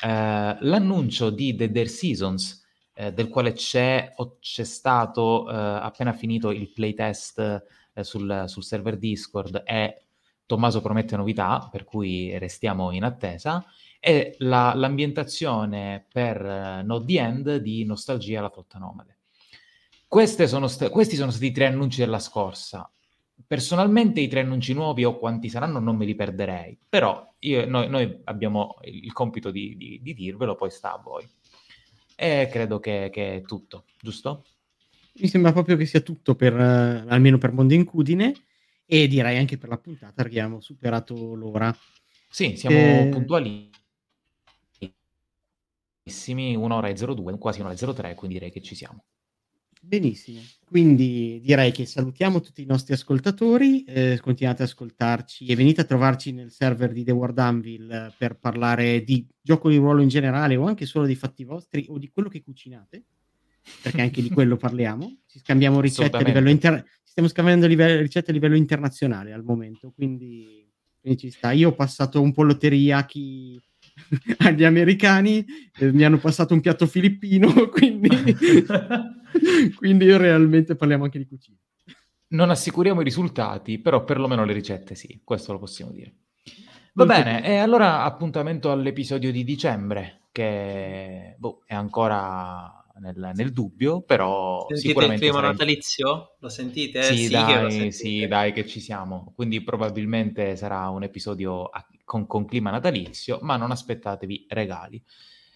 eh, l'annuncio di The Dead Seasons, del quale c'è o c'è stato eh, appena finito il playtest eh, sul, sul server Discord, e Tommaso promette novità, per cui restiamo in attesa, e la, l'ambientazione per eh, Not The End di Nostalgia la Flotta Nomade. Queste sono st- questi sono stati i tre annunci della scorsa. Personalmente i tre annunci nuovi, o quanti saranno, non me li perderei, però io, noi, noi abbiamo il compito di, di, di dirvelo, poi sta a voi. E credo che, che è tutto, giusto? Mi sembra proprio che sia tutto, per eh, almeno per Mondo Incudine, e direi anche per la puntata, perché abbiamo superato l'ora. Sì, siamo eh... puntualissimi, un'ora e zero due, quasi un'ora e zero tre, quindi direi che ci siamo. Benissimo, quindi direi che salutiamo tutti i nostri ascoltatori, eh, continuate ad ascoltarci e venite a trovarci nel server di The World Anvil per parlare di gioco di ruolo in generale, o anche solo dei fatti vostri o di quello che cucinate, perché anche di quello parliamo. Ci scambiamo ricette a livello inter- stiamo scambiando live- ricette a livello internazionale al momento, quindi, quindi ci sta. Io ho passato un po' polotteria chi... agli americani, eh, mi hanno passato un piatto filippino, quindi quindi realmente parliamo anche di cucina. Non assicuriamo i risultati, però perlomeno le ricette sì, questo lo possiamo dire. Va Molto bene, bene, e allora appuntamento all'episodio di dicembre, che boh, è ancora nel, nel dubbio, però sentite sicuramente... Sentite il clima natalizio? Lo sentite? Sì, sì, dai, che lo sentite. Sì, dai, che ci siamo. Quindi probabilmente sarà un episodio con, con clima natalizio, ma non aspettatevi regali.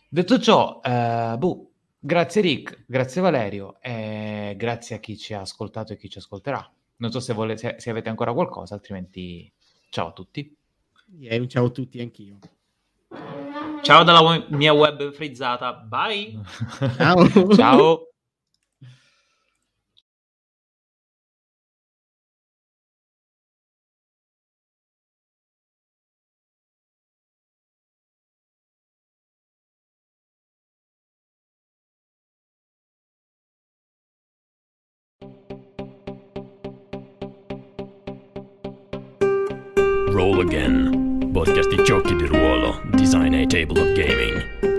Detto ciò, eh, boh, grazie Rick, grazie Valerio, e grazie a chi ci ha ascoltato e chi ci ascolterà. Non so se, vole- se, se avete ancora qualcosa, altrimenti ciao a tutti. Yeah, ciao a tutti anch'io. Ciao dalla we- mia web frizzata, bye! Ciao! Ciao! Roll Again, podcast di giochi di ruolo, design a table of gaming.